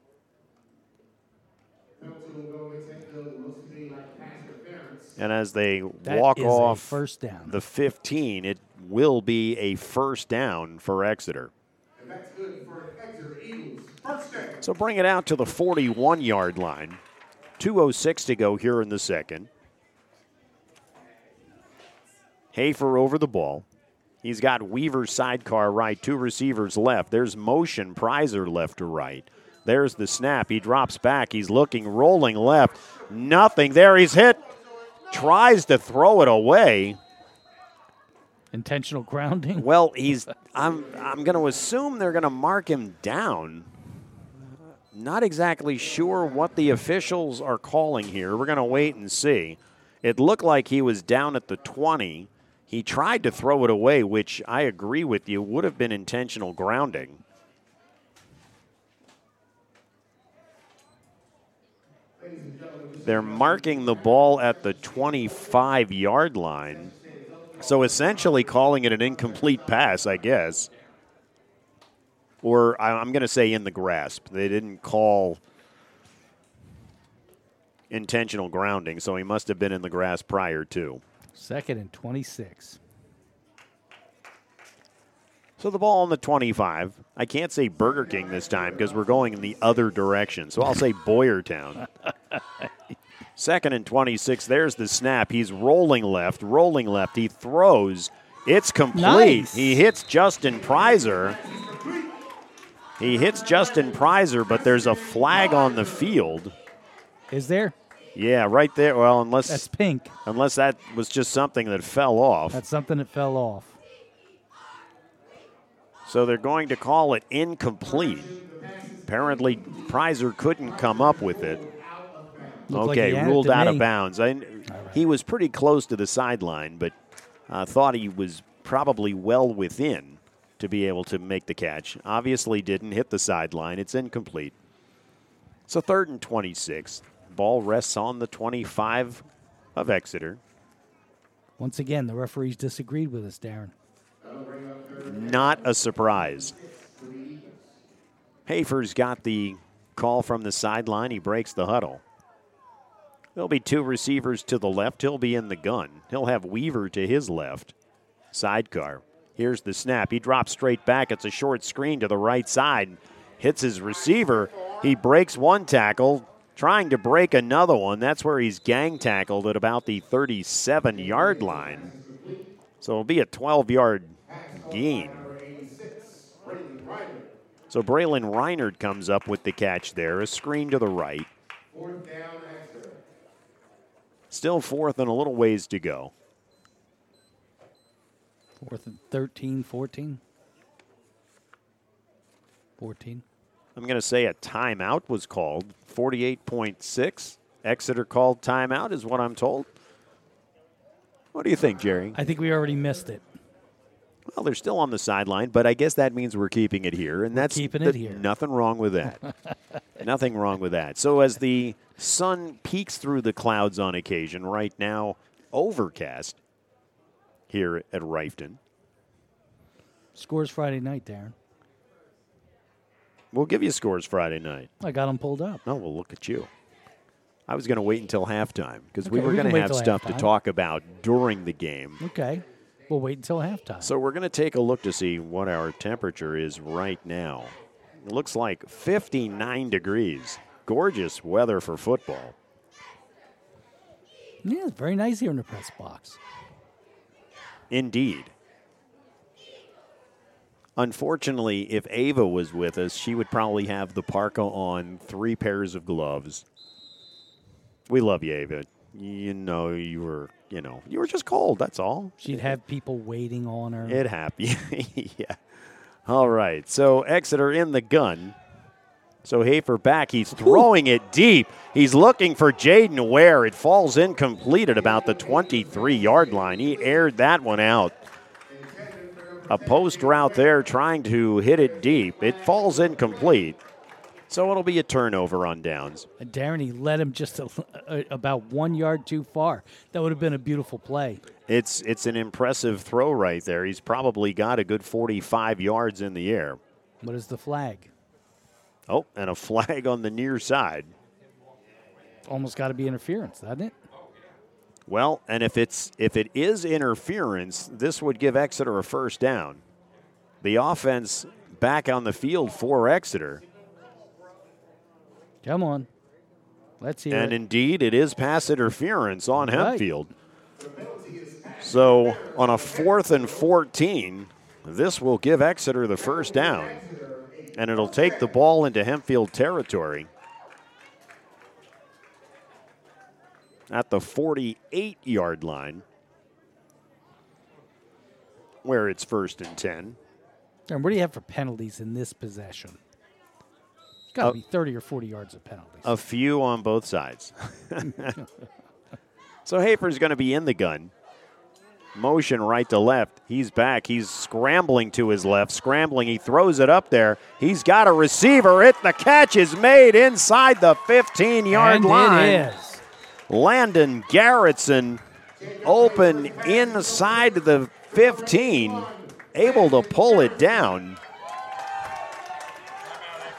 And as they that walk off first down. The fifteen, it will be a first down for Exeter. And that's good for Exeter Eagles. First down. So bring it out to the forty-one-yard line. two oh six to go here in the second. Hafer over the ball. He's got Weaver sidecar right, two receivers left. There's motion, Pryser left to right. There's the snap. He drops back. He's looking, rolling left. Nothing there. He's hit. Tries to throw it away. Intentional grounding? Well, he's. I'm. I'm going to assume they're going to mark him down. Not exactly sure what the officials are calling here. We're going to wait and see. It looked like he was down at the twenty. He tried to throw it away, which I agree with you would have been intentional grounding. They're marking the ball at the twenty-five-yard line. So essentially calling it an incomplete pass, I guess. Or I'm going to say in the grasp. They didn't call intentional grounding, so he must have been in the grasp prior to. Second and twenty-six. So the ball on the twenty-five. I can't say Burger King this time because we're going in the other direction. So I'll say Boyertown. Second and twenty-six. There's the snap. He's rolling left, rolling left. He throws. It's complete. Nice. He hits Justin Pryser. He hits Justin Pryser, but there's a flag on the field. Is there? Yeah, right there. Well, unless that's pink. Unless that was just something that fell off. That's something that fell off. So they're going to call it incomplete. Apparently, Pryser couldn't come up with it. Looked okay, like ruled out me. Of bounds. I, right. He was pretty close to the sideline, but uh, thought he was probably well within to be able to make the catch. Obviously didn't hit the sideline. It's incomplete. So third and twenty-six. Ball rests on the twenty-five of Exeter. Once again, the referees disagreed with us, Darren. Not a surprise. Hafer's got the call from the sideline. He breaks the huddle. There'll be two receivers to the left. He'll be in the gun. He'll have Weaver to his left. Sidecar. Here's the snap. He drops straight back. It's a short screen to the right side. Hits his receiver. He breaks one tackle, trying to break another one. That's where he's gang tackled at about the thirty-seven-yard line. So it'll be a twelve-yard gain. So Braylon Reinert comes up with the catch there. A screen to the right. Still fourth and a little ways to go. Fourth and thirteen, fourteen. fourteen. I'm going to say a timeout was called. forty-eight point six. Exeter called timeout is what I'm told. What do you think, Jerry? I think we already missed it. Well, they're still on the sideline, but I guess that means we're keeping it here, and that's keeping the, it here. Nothing wrong with that. Nothing wrong with that. So as the sun peeks through the clouds on occasion, right now overcast here at Riften. Scores Friday night, Darren. We'll give you scores Friday night. I got them pulled up. Oh, well, look at you. I was going to wait until halftime because okay, we were we going to have stuff halftime. To talk about during the game. Okay. We'll wait until halftime. So we're going to take a look to see what our temperature is right now. It looks like fifty-nine degrees. Gorgeous weather for football. Yeah, it's very nice here in the press box. Indeed. Unfortunately, if Ava was with us, she would probably have the parka on, three pairs of gloves. We love you, Ava. You know, you were... You know, you were just cold, that's all. She'd have people waiting on her. It happened. Yeah. All right. So Exeter in the gun. So Hafer back. He's throwing Ooh. It deep. He's looking for Jaden Ware. It falls incomplete at about the twenty-three-yard line. He aired that one out. A post route there trying to hit it deep. It falls incomplete. So it'll be a turnover on downs. And Darren, he led him just a, a, about one yard too far. That would have been a beautiful play. It's it's an impressive throw right there. He's probably got a good forty-five yards in the air. What is the flag? Oh, and a flag on the near side. Almost got to be interference, doesn't it? Well, and if it's if it is interference, this would give Exeter a first down. The offense back on the field for Exeter. Come on. Let's hear and it. Indeed, it is pass interference on right. Hempfield. So on a fourth and fourteen, this will give Exeter the first down. And it'll take the ball into Hempfield territory. At the forty-eight-yard line, where it's first and ten. And what do you have for penalties in this possession? It's got to uh, be thirty or forty yards of penalties. A few on both sides. So Hafer's going to be in the gun. Motion right to left. He's back. He's scrambling to his left, scrambling. He throws it up there. He's got a receiver. It, the catch is made inside the fifteen-yard line. It is. Landon Garretson open inside the fifteen, able to pull it down.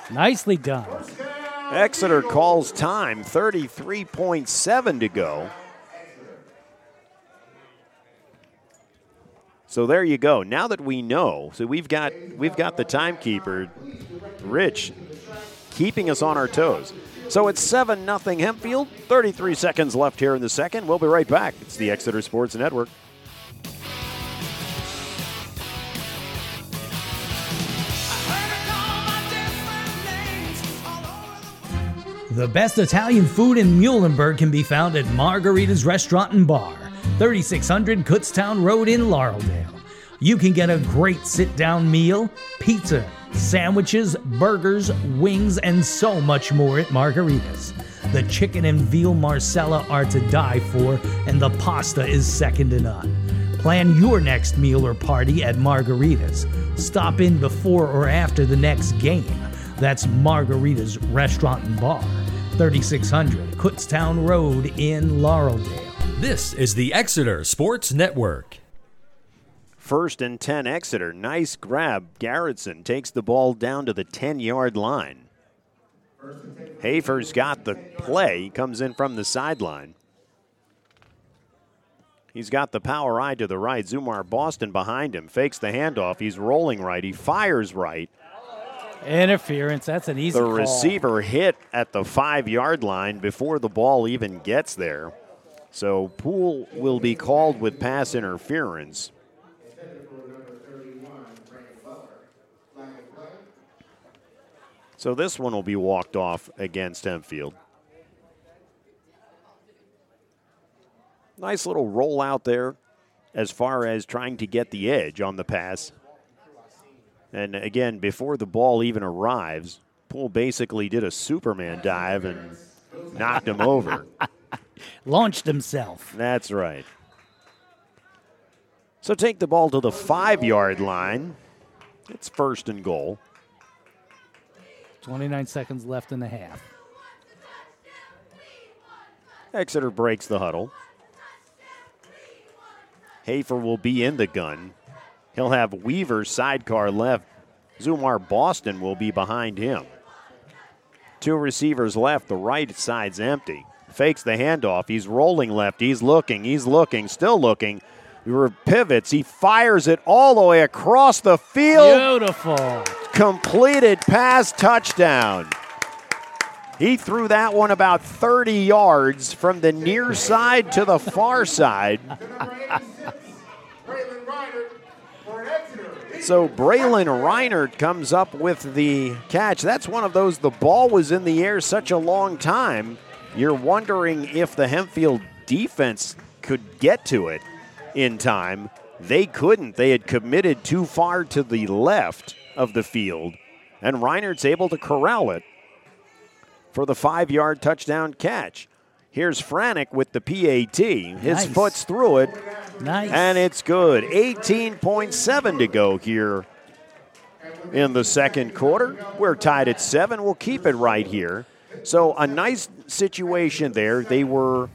Nicely done. Exeter calls time, thirty-three point seven to go. So there you go. Now that we know, so we've got we've got the timekeeper, Rich, keeping us on our toes. So it's seven nothing Hempfield, thirty-three seconds left here in the second. We'll be right back. It's the Exeter Sports Network. The best Italian food in Muhlenberg can be found at Margarita's Restaurant and Bar, thirty-six hundred Kutztown Road in Laureldale. You can get a great sit-down meal, pizza, sandwiches, burgers, wings, and so much more at Margarita's. The chicken and veal marsala are to die for, and the pasta is second to none. Plan your next meal or party at Margarita's. Stop in before or after the next game. That's Margarita's Restaurant and Bar, thirty-six hundred Kutztown Road in Laureldale. This is the Exeter Sports Network. First and ten, Exeter. Nice grab. Garretson takes the ball down to the ten-yard line. Hafer's got the play. He comes in from the sideline. He's got the power eye to the right. Zumar Boston behind him. Fakes the handoff. He's rolling right. He fires right. Interference, that's an easy call. The receiver hit at the five-yard line before the ball even gets there. So Poole will be called with pass interference. So this one will be walked off against Hempfield. Nice little roll out there as far as trying to get the edge on the pass. And again, before the ball even arrives, Poole basically did a Superman dive and knocked him over. Launched himself. That's right. So take the ball to the five-yard line. It's first and goal. twenty-nine seconds left in the half. Exeter breaks the huddle. Hafer will be in the gun. He'll have Weaver sidecar left. Zumar Boston will be behind him. Two receivers left. The right side's empty. Fakes the handoff. He's rolling left. He's looking. He's looking. Still looking. Weaver pivots. He fires it all the way across the field. Beautiful. Completed pass, touchdown. He threw that one about thirty yards from the near side to the far side. Braylon Reinert. So Braylon Reinert comes up with the catch. That's one of those, the ball was in the air such a long time, you're wondering if the Hempfield defense could get to it in time. They couldn't. They had committed too far to the left of the field, and Reinert's able to corral it for the five-yard touchdown catch. Here's Franick with the P A T. His nice. Foot's through it, nice. And it's good. eighteen point seven to go here in the second quarter. We're tied at seven. We'll keep it right here. So a nice situation there. They were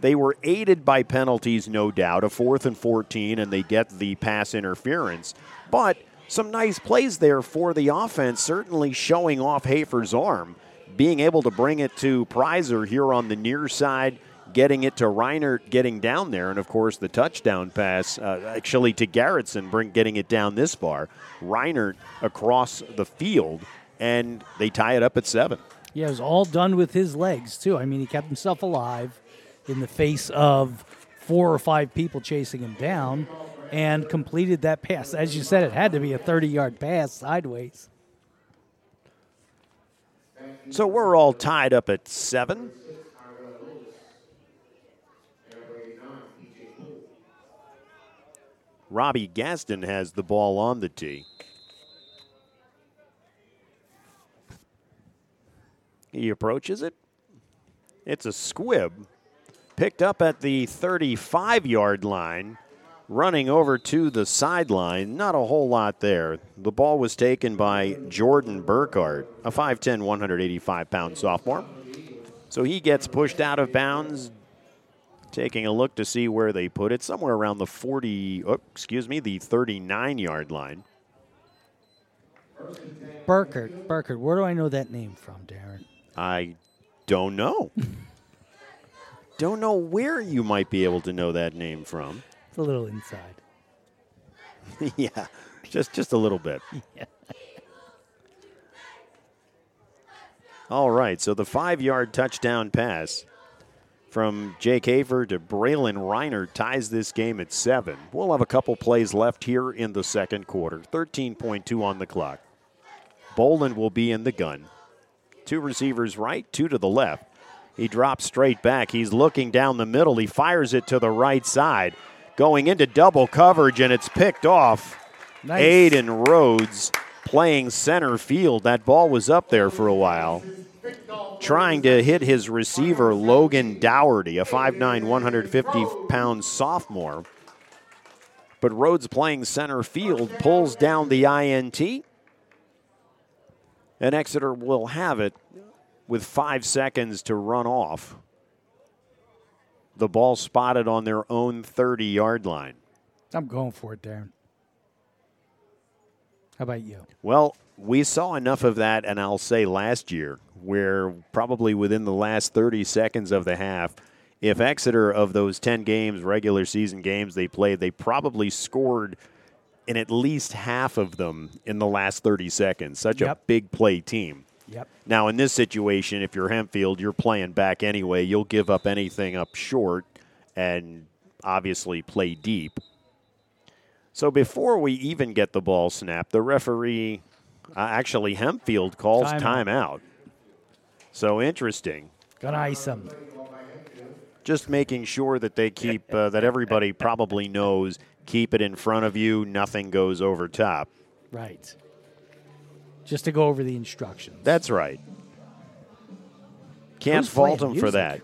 they were aided by penalties, no doubt, a fourth and fourteen, and they get the pass interference. But some nice plays there for the offense, certainly showing off Hafer's arm, being able to bring it to Pryser here on the near side, getting it to Reinert, getting down there, and, of course, the touchdown pass, uh, actually to Garretson, bring, getting it down this far. Reinert across the field, and they tie it up at seven. Yeah, it was all done with his legs, too. I mean, he kept himself alive in the face of four or five people chasing him down and completed that pass. As you said, it had to be a thirty-yard pass sideways. So we're all tied up at seven. Robbie Gaston has the ball on the tee. He approaches it. It's a squib. Picked up at the thirty-five-yard line, running over to the sideline. Not a whole lot there. The ball was taken by Jordan Burkhardt, a five ten, one hundred eighty-five pound sophomore. So he gets pushed out of bounds. Taking a look to see where they put it, somewhere around the forty, oh, excuse me, the thirty-nine-yard line. Burkhardt, Burkhardt, where do I know that name from, Darren? I don't know. Don't know where you might be able to know that name from. It's a little inside. Yeah, just, just a little bit. Yeah. All right, so the five-yard touchdown pass from Jake Hafer to Braylon Reinert ties this game at seven. We'll have a couple plays left here in the second quarter. thirteen point two on the clock. Boland will be in the gun. Two receivers right, two to the left. He drops straight back. He's looking down the middle. He fires it to the right side. Going into double coverage, and it's picked off. Nice. Aiden Rhodes playing center field. That ball was up there for a while. Trying to hit his receiver, Logan Dougherty, a five nine, one hundred fifty pound sophomore. But Rhodes playing center field pulls down the I N T. And Exeter will have it with five seconds to run off. The ball spotted on their own thirty-yard line. I'm going for it, Darren. How about you? Well, we saw enough of that, and I'll say last year, where probably within the last thirty seconds of the half, if Exeter, of those ten games, regular season games they played, they probably scored in at least half of them in the last thirty seconds. Such yep. a big play team. Yep. Now, in this situation, if you're Hempfield, you're playing back anyway. You'll give up anything up short and obviously play deep. So before we even get the ball snapped, the referee, uh, actually Hempfield, calls timeout. So interesting. Gonna ice them. Just making sure that they keep, uh, that everybody probably knows, keep it in front of you, nothing goes over top. Right. Just to go over the instructions. That's right. Can't Who's fault them music? for that.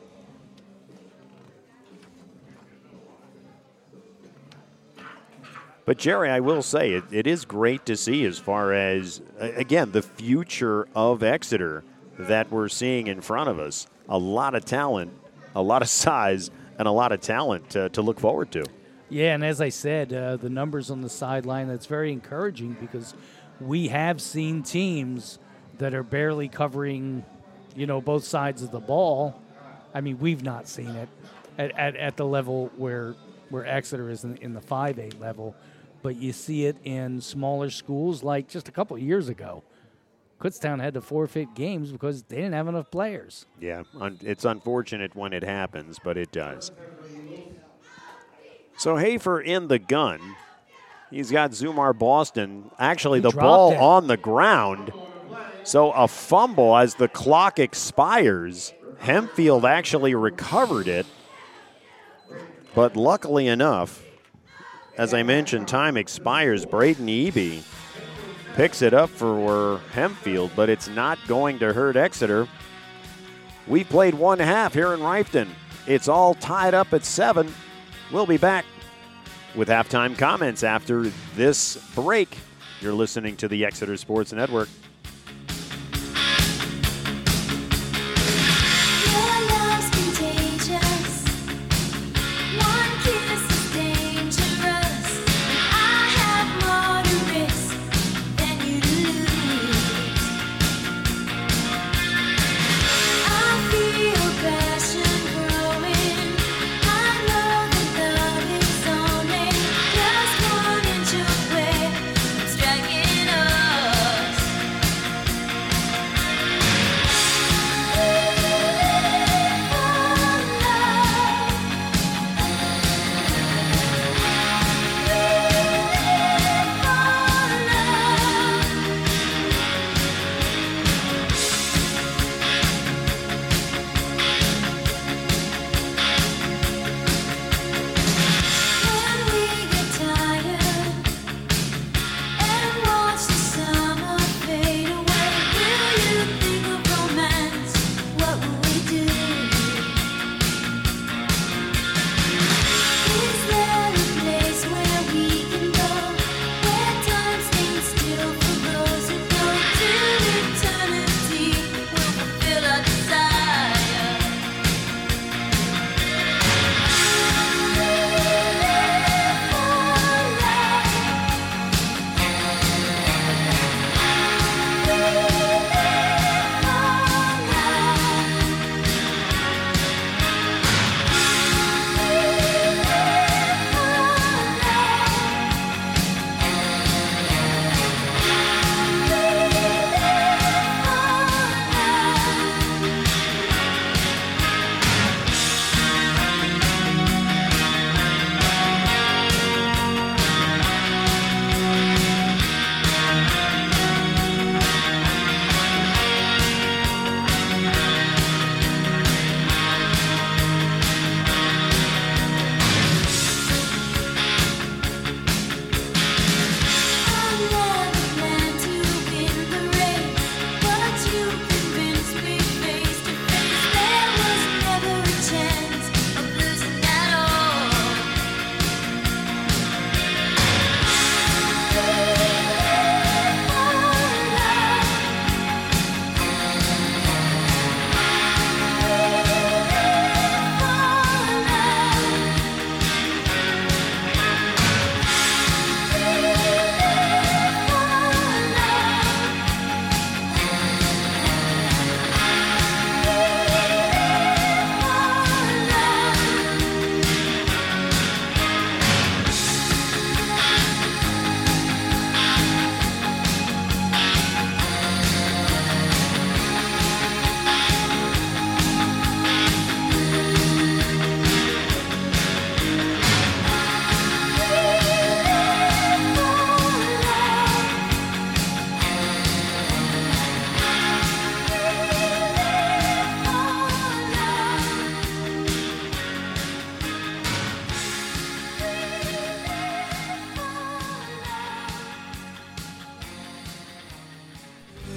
But, Jerry, I will say it, it is great to see as far as, again, the future of Exeter that we're seeing in front of us. A lot of talent, a lot of size, and a lot of talent uh, to look forward to. Yeah, and as I said, uh, the numbers on the sideline, that's very encouraging because we have seen teams that are barely covering, you know, both sides of the ball. I mean, we've not seen it at, at, at the level where where Exeter is in, in the five eight level, but you see it in smaller schools like just a couple of years ago. Kutztown had to forfeit games because they didn't have enough players. Yeah, un- it's unfortunate when it happens, but it does. So Hafer in the gun. He's got Zumar Boston. Actually, he the ball it. on the ground. So a fumble as the clock expires. Hempfield actually recovered it. But luckily enough, as I mentioned, time expires. Braden Eby picks it up for Hempfield, but it's not going to hurt Exeter. We played one half here in Riften. It's all tied up at seven. We'll be back with halftime comments after this break. You're listening to the Exeter Sports Network.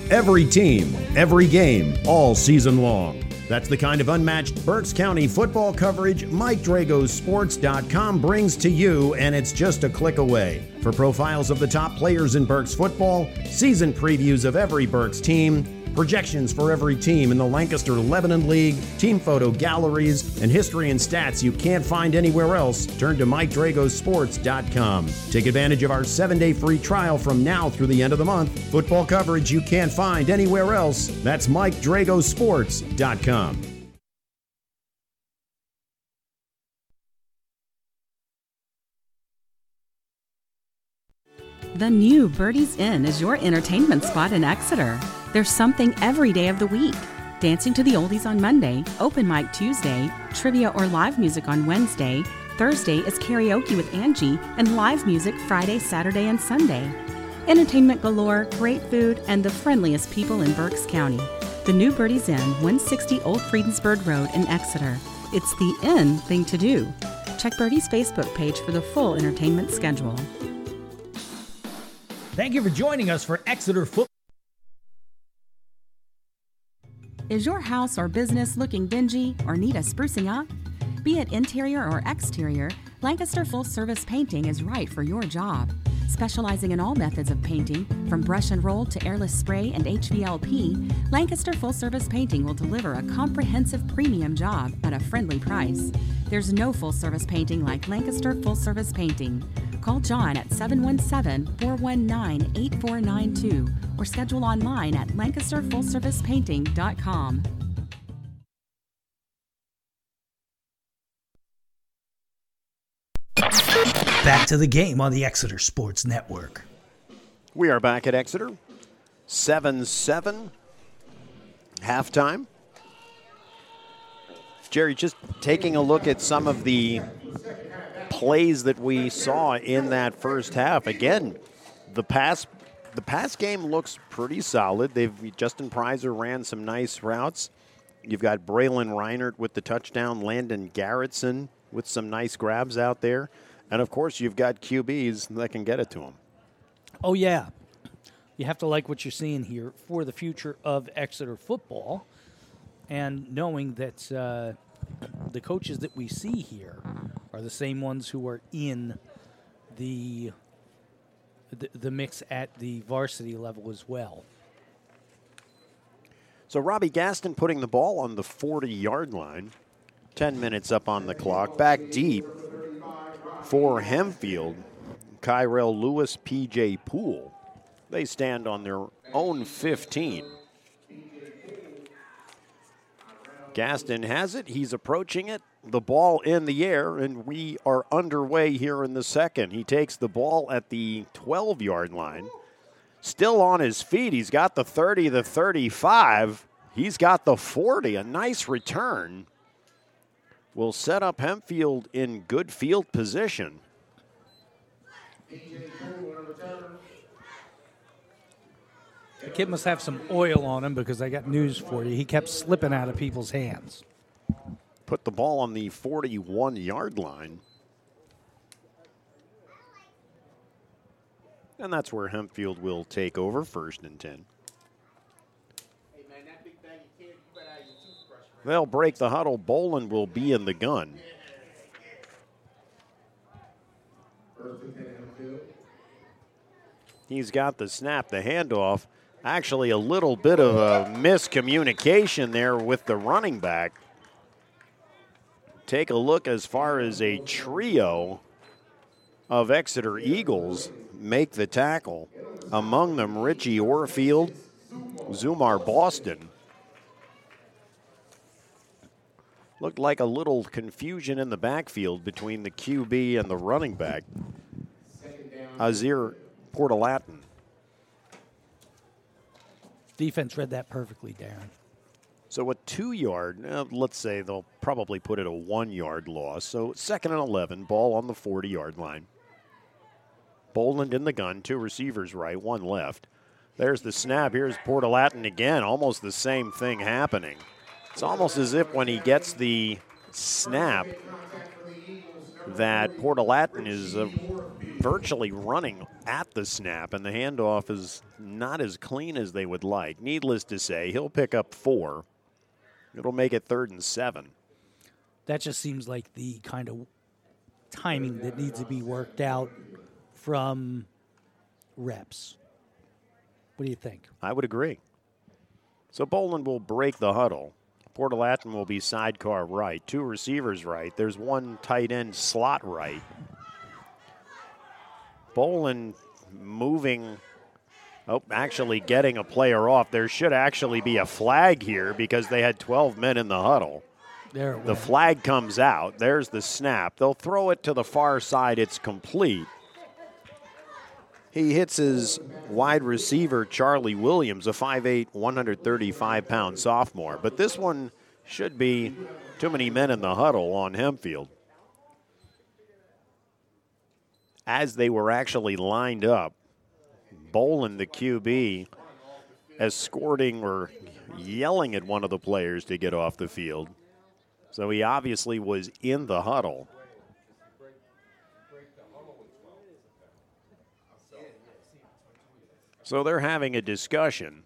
Every team, every game, all season long. That's the kind of unmatched Berks County football coverage Mike Drago Sports dot com brings to you, and it's just a click away. For profiles of the top players in Berks football, season previews of every Berks team, projections for every team in the Lancaster Lebanon League, team photo galleries, and history and stats you can't find anywhere else, turn to Mike Drago Sports dot com. Take advantage of our seven-day free trial from now through the end of the month. Football coverage you can't find anywhere else. That's Mike Drago Sports dot com. The new Birdies Inn is your entertainment spot in Exeter. There's something every day of the week. Dancing to the oldies on Monday, open mic Tuesday, trivia or live music on Wednesday, Thursday is karaoke with Angie, and live music Friday, Saturday, and Sunday. Entertainment galore, great food, and the friendliest people in Berks County. The new Birdies Inn, one sixty Old Friedensburg Road in Exeter. It's the inn thing to do. Check Birdie's Facebook page for the full entertainment schedule. Thank you for joining us for Exeter Football. Is your house or business looking dingy or need a sprucing up? Be it interior or exterior, Lancaster Full Service Painting is right for your job. Specializing in all methods of painting, from brush and roll to airless spray and H V L P, Lancaster Full Service Painting will deliver a comprehensive premium job at a friendly price. There's no full service painting like Lancaster Full Service Painting. Call John at seven one seven, four one nine, eight four nine two or schedule online at lancaster full service painting dot com. Back to the game on the Exeter Sports Network. We are back at Exeter. seven seven halftime. Jerry, just taking a look at some of the plays that we saw in that first half. Again, the pass the pass game looks pretty solid. They've Justin Pryser ran some nice routes. You've got Braylon Reinert with the touchdown, Landon Garretson with some nice grabs out there. And, of course, you've got Q Bs that can get it to them. Oh, yeah. You have to like what you're seeing here for the future of Exeter football, and knowing that uh, the coaches that we see here are the same ones who are in the, the, the mix at the varsity level as well. So Robbie Gaston putting the ball on the forty-yard line, ten minutes up on the clock, back deep. For Hempfield, Kyrell Lewis, P J Poole. They stand on their own fifteen. Gaston has it. He's approaching it. The ball in the air, and we are underway here in the second. He takes the ball at the twelve-yard line. Still on his feet. He's got the thirty, the thirty-five. He's got the forty. A nice return. Will set up Hempfield in good field position. The kid must have some oil on him, because I got news for you. He kept slipping out of people's hands. Put the ball on the forty-one-yard line. And that's where Hempfield will take over, first and ten. They'll break the huddle. Boland will be in the gun. He's got the snap, the handoff. Actually, a little bit of a miscommunication there with the running back. Take a look as far as a trio of Exeter Eagles make the tackle. Among them, Richie Orfield, Zumar Boston. Looked like a little confusion in the backfield between the Q B and the running back, Azir Portalatin. Defense read that perfectly, Darren. So a two-yard, uh, let's say they'll probably put it a one-yard loss. So second and eleven, ball on the forty-yard line. Boland in the gun, two receivers right, one left. There's the snap. Here's Portalatin again, almost the same thing happening. It's almost as if when he gets the snap that Portalatin is uh, virtually running at the snap, and the handoff is not as clean as they would like. Needless to say, he'll pick up four. It'll make it third and seven. That just seems like the kind of timing that needs to be worked out from reps. What do you think? I would agree. So Boland will break the huddle. Portalatin will be sidecar right, two receivers right. There's one tight end slot right. Boland moving, oh, actually getting a player off. There should actually be a flag here because they had twelve men in the huddle. There it went. The flag comes out. There's the snap. They'll throw it to the far side. It's complete. He hits his wide receiver, Charlie Williams, a five eight, one thirty-five pound sophomore. But this one should be too many men in the huddle on Hempfield, as they were actually lined up. Boland, the Q B, escorting or yelling at one of the players to get off the field. So he obviously was in the huddle. So they're having a discussion.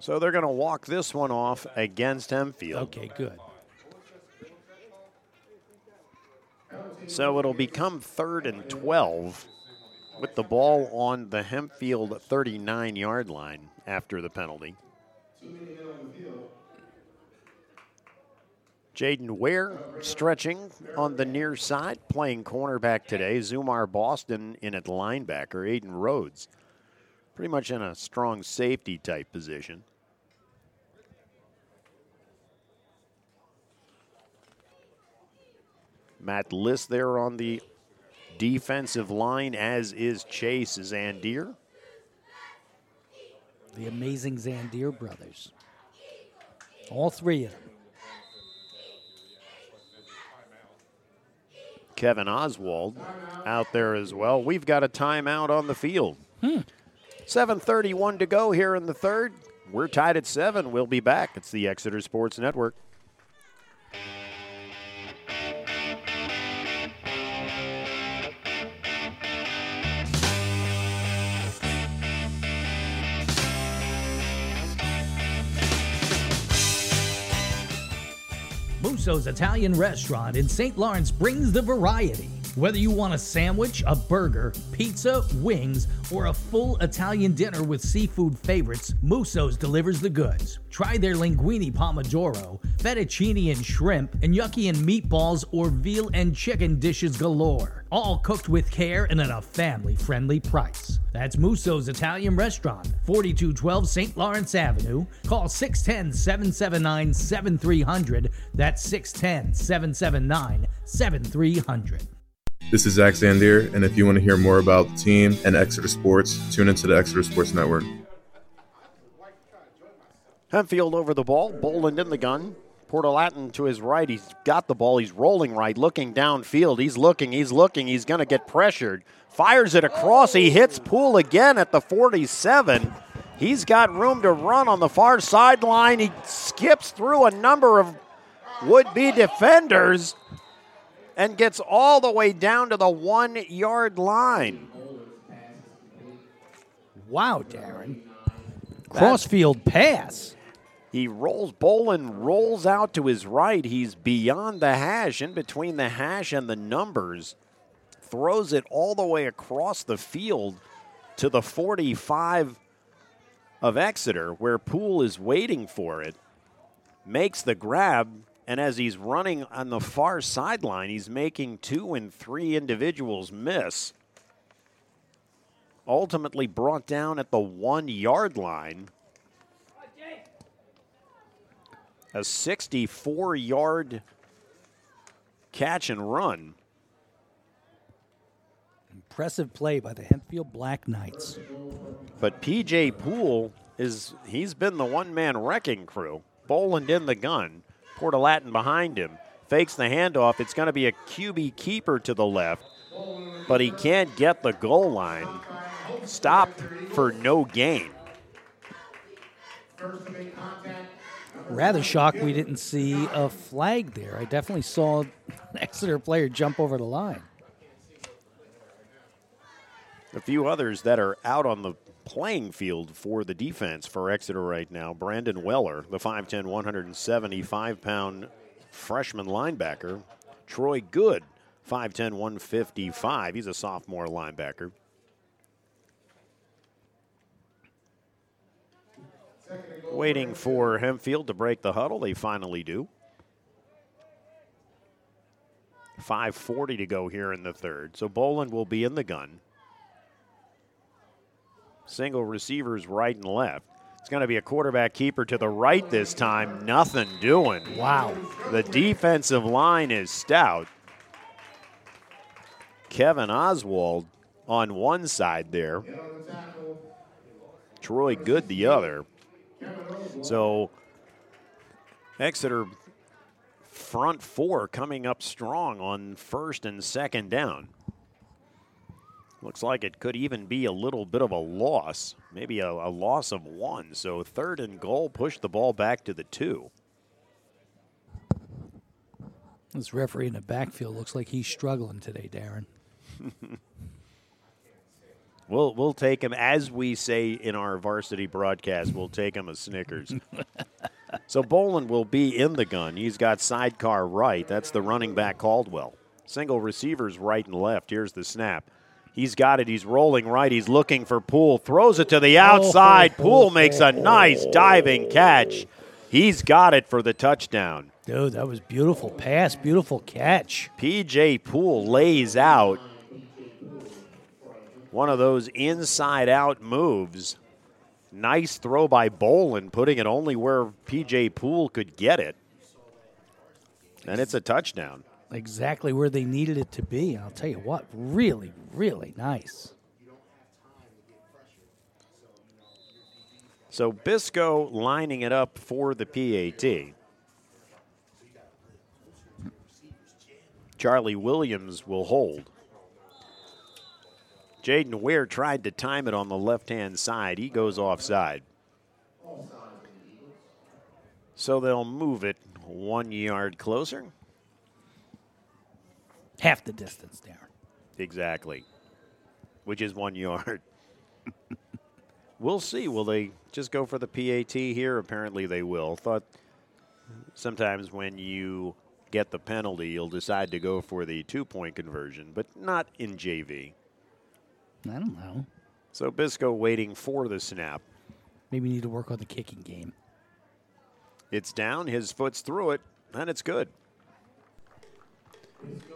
So they're going to walk this one off against Hempfield. Okay, good. So it'll become third and twelve with the ball on the Hempfield thirty-nine-yard line after the penalty. Jaden Ware stretching on the near side, playing cornerback today. Zumar Boston in at linebacker. Aiden Rhodes pretty much in a strong safety type position. Matt List there on the defensive line, as is Chase Zandier. The amazing Zandier brothers. All three of them. Kevin Oswald out there as well. We've got a timeout on the field. Hmm. seven thirty-one to go here in the third. We're tied at seven. We'll be back. It's the Exeter Sports Network. Musso's Italian Restaurant in Saint Lawrence brings the variety. Whether you want a sandwich, a burger, pizza, wings, or a full Italian dinner with seafood favorites, Musso's delivers the goods. Try their linguine pomodoro, fettuccine and shrimp, and yucky and meatballs or veal and chicken dishes galore. All cooked with care and at a family-friendly price. That's Musso's Italian Restaurant, forty-two twelve Saint Lawrence Avenue. Call six one zero, seven seven nine, seven three zero zero. That's six one zero, seven seven nine, seven three zero zero. This is Zach Zandier, and if you want to hear more about the team and Exeter Sports, tune into the Exeter Sports Network. Hempfield over the ball, Boland in the gun. Portalatin to his right, he's got the ball, he's rolling right, looking downfield, he's looking, he's looking, he's going to get pressured. Fires it across, he hits Poole again at the forty-seven. He's got room to run on the far sideline, he skips through a number of would-be defenders and gets all the way down to the one-yard line. Wow, Darren. Crossfield pass. He rolls, Boland rolls out to his right. He's beyond the hash, in between the hash and the numbers. Throws it all the way across the field to the forty-five of Exeter, where Poole is waiting for it. Makes the grab. And as he's running on the far sideline, he's making two and three individuals miss. Ultimately brought down at the one-yard line. A sixty-four-yard catch and run. Impressive play by the Hempfield Black Knights. But P J Poole, is he's been the one-man wrecking crew. Boland in the gun. Portalatin behind him, fakes the handoff. It's going to be a Q B keeper to the left, but he can't get the goal line. Stopped for no gain. Rather shocked we didn't see a flag there. I definitely saw an Exeter player jump over the line. A few others that are out on the playing field for the defense for Exeter right now. Brandon Weller, the five ten, one seventy-five pound freshman linebacker. Troy Good, five ten, one fifty-five. He's a sophomore linebacker. Waiting for Hempfield to break the huddle. They finally do. five forty to go here in the third. So Boland will be in the gun. Single receivers right and left. It's going to be a quarterback keeper to the right this time. Nothing doing. Wow. The defensive line is stout. Kevin Oswald on one side there. Troy Good the other. So Exeter front four coming up strong on first and second down. Looks like it could even be a little bit of a loss, maybe a, a loss of one. So third and goal, push the ball back to the two. This referee in the backfield looks like he's struggling today, Darren. We'll we'll take him, as we say in our varsity broadcast, we'll take him a Snickers. So Boland will be in the gun. He's got sidecar right. That's the running back Caldwell. Single receivers right and left. Here's the snap. He's got it. He's rolling right. He's looking for Poole. Throws it to the outside. Oh, Poole oh, makes a nice oh. diving catch. He's got it for the touchdown. Dude, that was beautiful pass, beautiful catch. P J Poole lays out. One of those inside-out moves. Nice throw by Boland, putting it only where P J Poole could get it. And it's a touchdown. Exactly where they needed it to be. I'll tell you what, really, really nice. So Bisco lining it up for the P A T. Charlie Williams will hold. Jaden Ware tried to time it on the left-hand side. He goes offside. So they'll move it one yard closer. Half the distance, Darren. Exactly, which is one yard. We'll see. Will they just go for the P A T here? Apparently they will. Thought sometimes when you get the penalty, you'll decide to go for the two-point conversion, but not in J V. I don't know. So Bisco waiting for the snap. Maybe we need to work on the kicking game. It's down. His foot's through it, and it's good.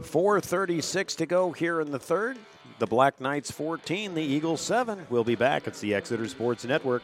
four thirty-six to go here in the third. The Black Knights fourteen, the Eagles seven. We'll be back. It's the Exeter Sports Network.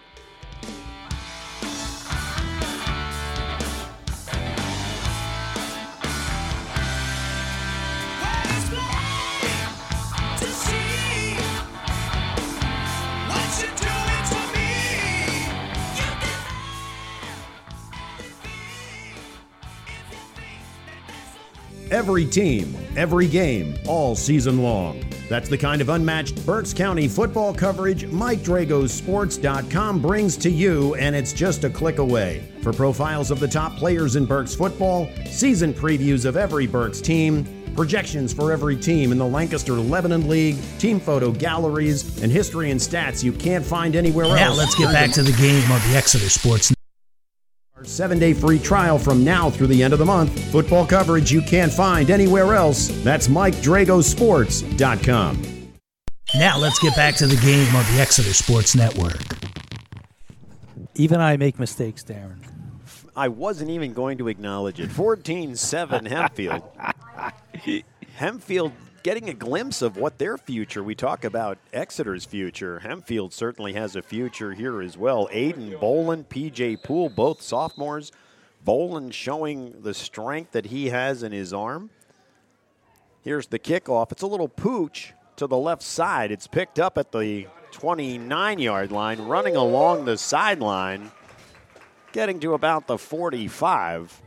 Every team, every game, all season long. That's the kind of unmatched Berks County football coverage Mike Drago Sports dot com brings to you, and it's just a click away. For profiles of the top players in Berks football, season previews of every Berks team, projections for every team in the Lancaster-Lebanon League, team photo galleries, and history and stats you can't find anywhere else. Now let's get back to the game on the Exeter Sports Network. Our seven-day free trial from now through the end of the month. Football coverage you can't find anywhere else. That's Mike Drago Sports dot com. Now let's get back to the game on the Exeter Sports Network. Even I make mistakes, Darren. I wasn't even going to acknowledge it. fourteen seven Hempfield. Hempfield getting a glimpse of what their future. We talk about Exeter's future. Hempfield certainly has a future here as well. Aiden Boland, P J Poole, both sophomores. Boland showing the strength that he has in his arm. Here's the kickoff. It's a little pooch to the left side. It's picked up at the twenty-nine-yard line, running along the sideline, getting to about the forty-five.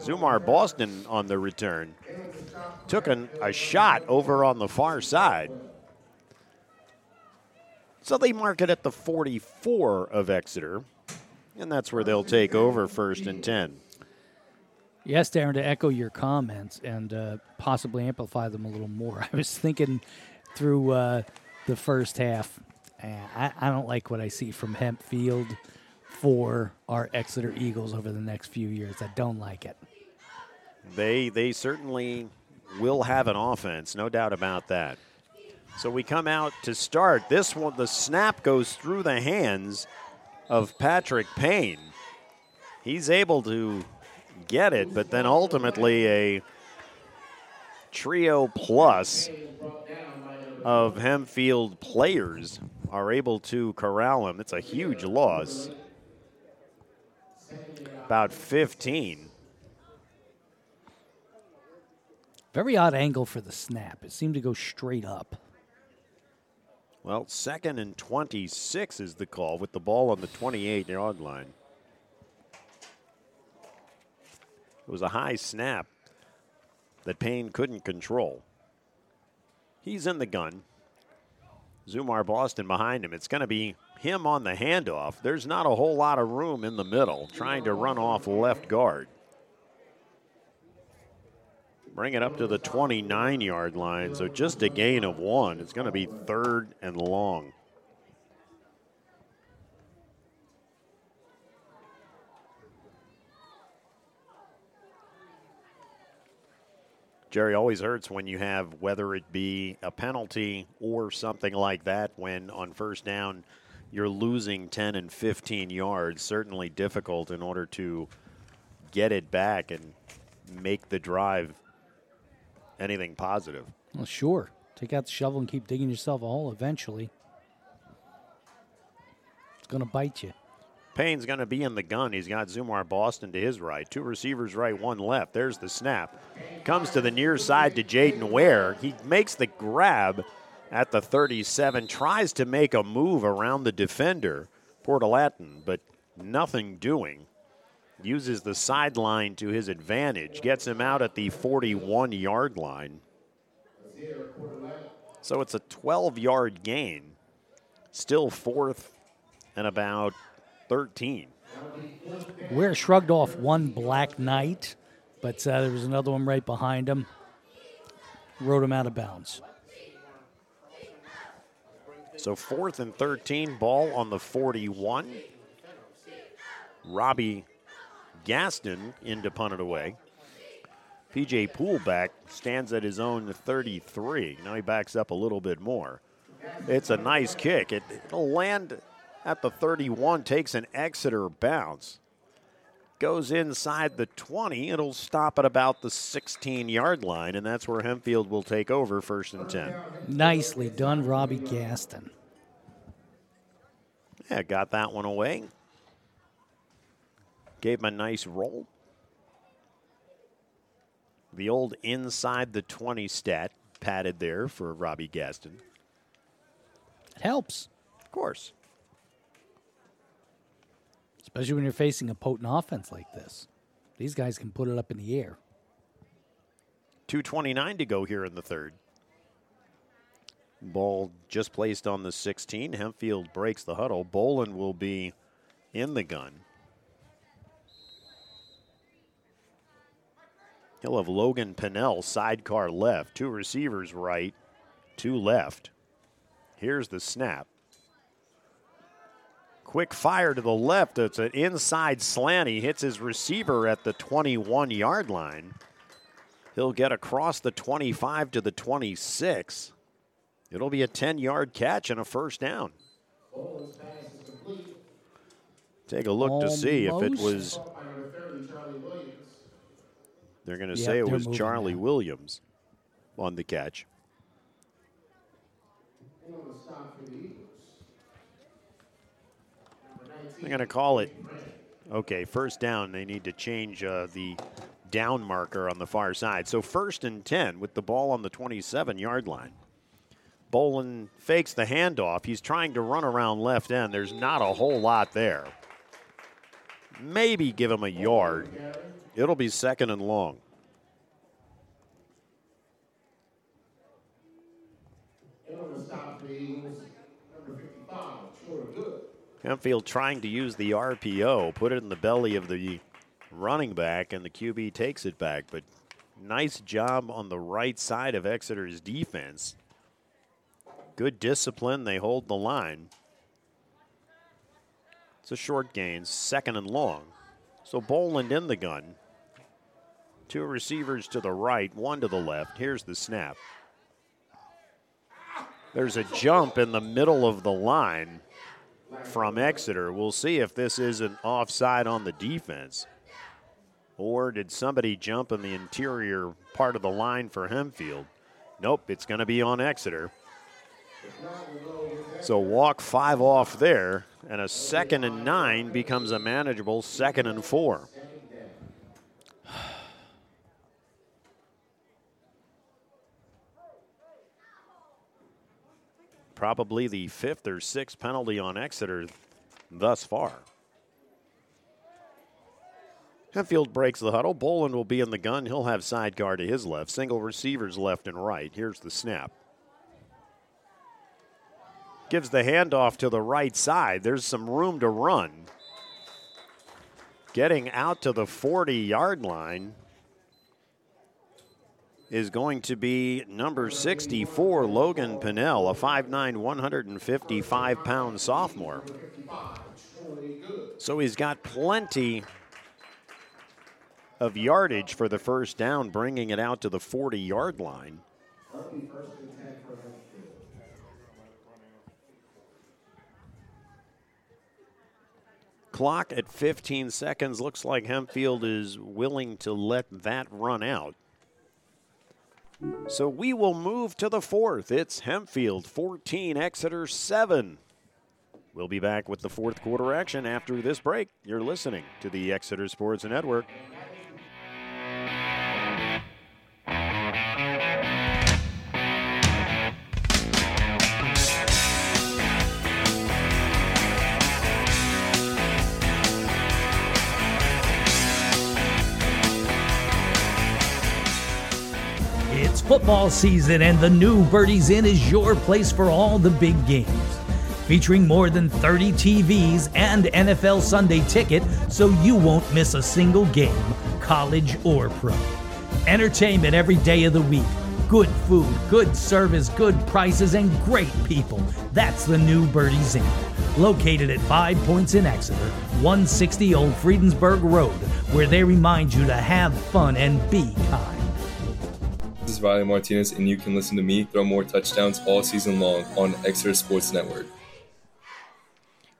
Zumar Boston on the return. Took an, a shot over on the far side. So they mark it at the forty-four of Exeter, and that's where they'll take over first and ten. Yes, Darren, to echo your comments and uh, possibly amplify them a little more. I was thinking through uh, the first half, I, I don't like what I see from Hempfield for our Exeter Eagles over the next few years. I don't like it. They they certainly will have an offense, no doubt about that. So we come out to start. This one, the snap goes through the hands of Patrick Payne. He's able to get it, but then ultimately a trio plus of Hempfield players are able to corral him. It's a huge loss. About fifteen. Very odd angle for the snap. It seemed to go straight up. Well, second and twenty-six is the call with the ball on the twenty-eight-yard line. It was a high snap that Payne couldn't control. He's in the gun. Zumar Boston behind him. It's going to be him on the handoff. There's not a whole lot of room in the middle, trying to run off left guard. Bring it up to the twenty-nine-yard line, so just a gain of one. It's going to be third and long. Jerry, always hurts when you have, whether it be a penalty or something like that, when on first down you're losing ten and fifteen yards. Certainly difficult in order to get it back and make the drive anything positive. Well, sure. Take out the shovel and keep digging yourself a hole eventually. It's going to bite you. Payne's going to be in the gun. He's got Zumar Boston to his right. Two receivers right, one left. There's the snap. Comes to the near side to Jaden Ware. He makes the grab at the thirty-seven. Tries to make a move around the defender, Portalatin, but nothing doing. Uses the sideline to his advantage. Gets him out at the forty-one-yard line. So it's a twelve-yard gain. Still fourth and about thirteen. Ware shrugged off one Black Knight, but uh, there was another one right behind him. Rode him out of bounds. So fourth and thirteen, ball on the forty-one. Robbie Gaston in to punt it away. P J Poole back, stands at his own thirty-three. Now he backs up a little bit more. It's a nice kick. It, it'll land at the thirty-one, takes an Exeter bounce. Goes inside the twenty. It'll stop at about the sixteen-yard line, and that's where Hempfield will take over first and ten. Nicely done, Robbie Gaston. Yeah, got that one away. Gave him a nice roll. The old inside the twenty stat padded there for Robbie Gaston. It helps. Of course. Especially when you're facing a potent offense like this. These guys can put it up in the air. two twenty-nine to go here in the third. Ball just placed on the sixteen. Hempfield breaks the huddle. Boland will be in the gun. He'll have Logan Pinnell sidecar left. Two receivers right, two left. Here's the snap. Quick fire to the left. It's an inside slant. He hits his receiver at the twenty-one-yard line. He'll get across the twenty-five to the twenty-six. It'll be a ten-yard catch and a first down. Take a look Almost. to see if it was... They're going to yep, say it was Charlie now. Williams on the catch. They're going to call it. Okay, first down. They need to change uh, the down marker on the far side. So first and ten with the ball on the twenty-seven-yard line. Boland fakes the handoff. He's trying to run around left end. There's not a whole lot there. Maybe give him a yard. It'll be second and long. Hempfield trying to use the R P O, put it in the belly of the running back, and the Q B takes it back. But nice job on the right side of Exeter's defense. Good discipline. They hold the line. It's a short gain, second and long. So Boland in the gun. Two receivers to the right, one to the left. Here's the snap. There's a jump in the middle of the line from Exeter. We'll see if this isn't offside on the defense. Or did somebody jump in the interior part of the line for Hempfield? Nope, it's going to be on Exeter. So walk five off there, and a second and nine becomes a manageable second and four. Probably the fifth or sixth penalty on Exeter thus far. Hempfield breaks the huddle. Boland will be in the gun. He'll have sidecar to his left. Single receivers left and right. Here's the snap. Gives the handoff to the right side. There's some room to run. Getting out to the forty-yard line is going to be number sixty-four, Logan Pinnell, a five nine, one fifty-five pound sophomore. So he's got plenty of yardage for the first down, bringing it out to the forty-yard line. Clock at fifteen seconds. Looks like Hempfield is willing to let that run out. So we will move to the fourth. It's Hempfield fourteen, Exeter seven. We'll be back with the fourth quarter action after this break. You're listening to the Exeter Sports Network. It's football season, and the new Birdies Inn is your place for all the big games. Featuring more than thirty T Vs and N F L Sunday Ticket, so you won't miss a single game, college or pro. Entertainment every day of the week. Good food, good service, good prices, and great people. That's the new Birdies Inn. Located at Five Points in Exeter, one sixty Old Friedensburg Road, where they remind you to have fun and be kind. This is Riley Martinez, and you can listen to me throw more touchdowns all season long on Exeter Sports Network.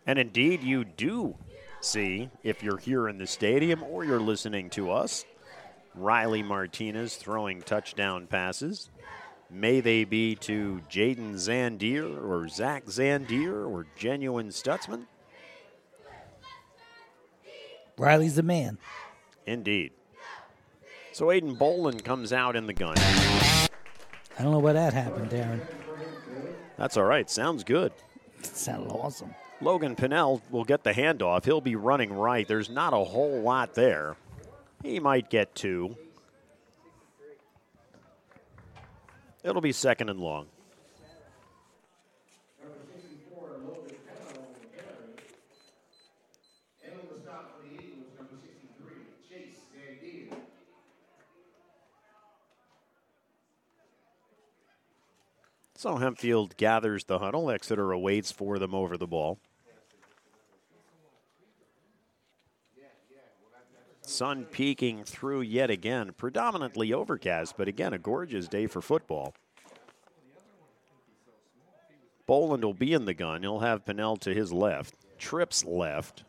And indeed, you do see, if you're here in the stadium or you're listening to us, Riley Martinez throwing touchdown passes. May they be to Jaden Zandier or Zach Zandier or Genuine Stutzman. Riley's the man. Indeed. So Aiden Boland comes out in the gun. I don't know why that happened, Darren. That's all right. Sounds good. It sounded awesome. Logan Pinnell will get the handoff. He'll be running right. There's not a whole lot there. He might get two. It'll be second and long. So Hempfield gathers the huddle. Exeter awaits for them over the ball. Sun peeking through yet again. Predominantly overcast, but again, a gorgeous day for football. Boland will be in the gun. He'll have Pinnell to his left. Trips left.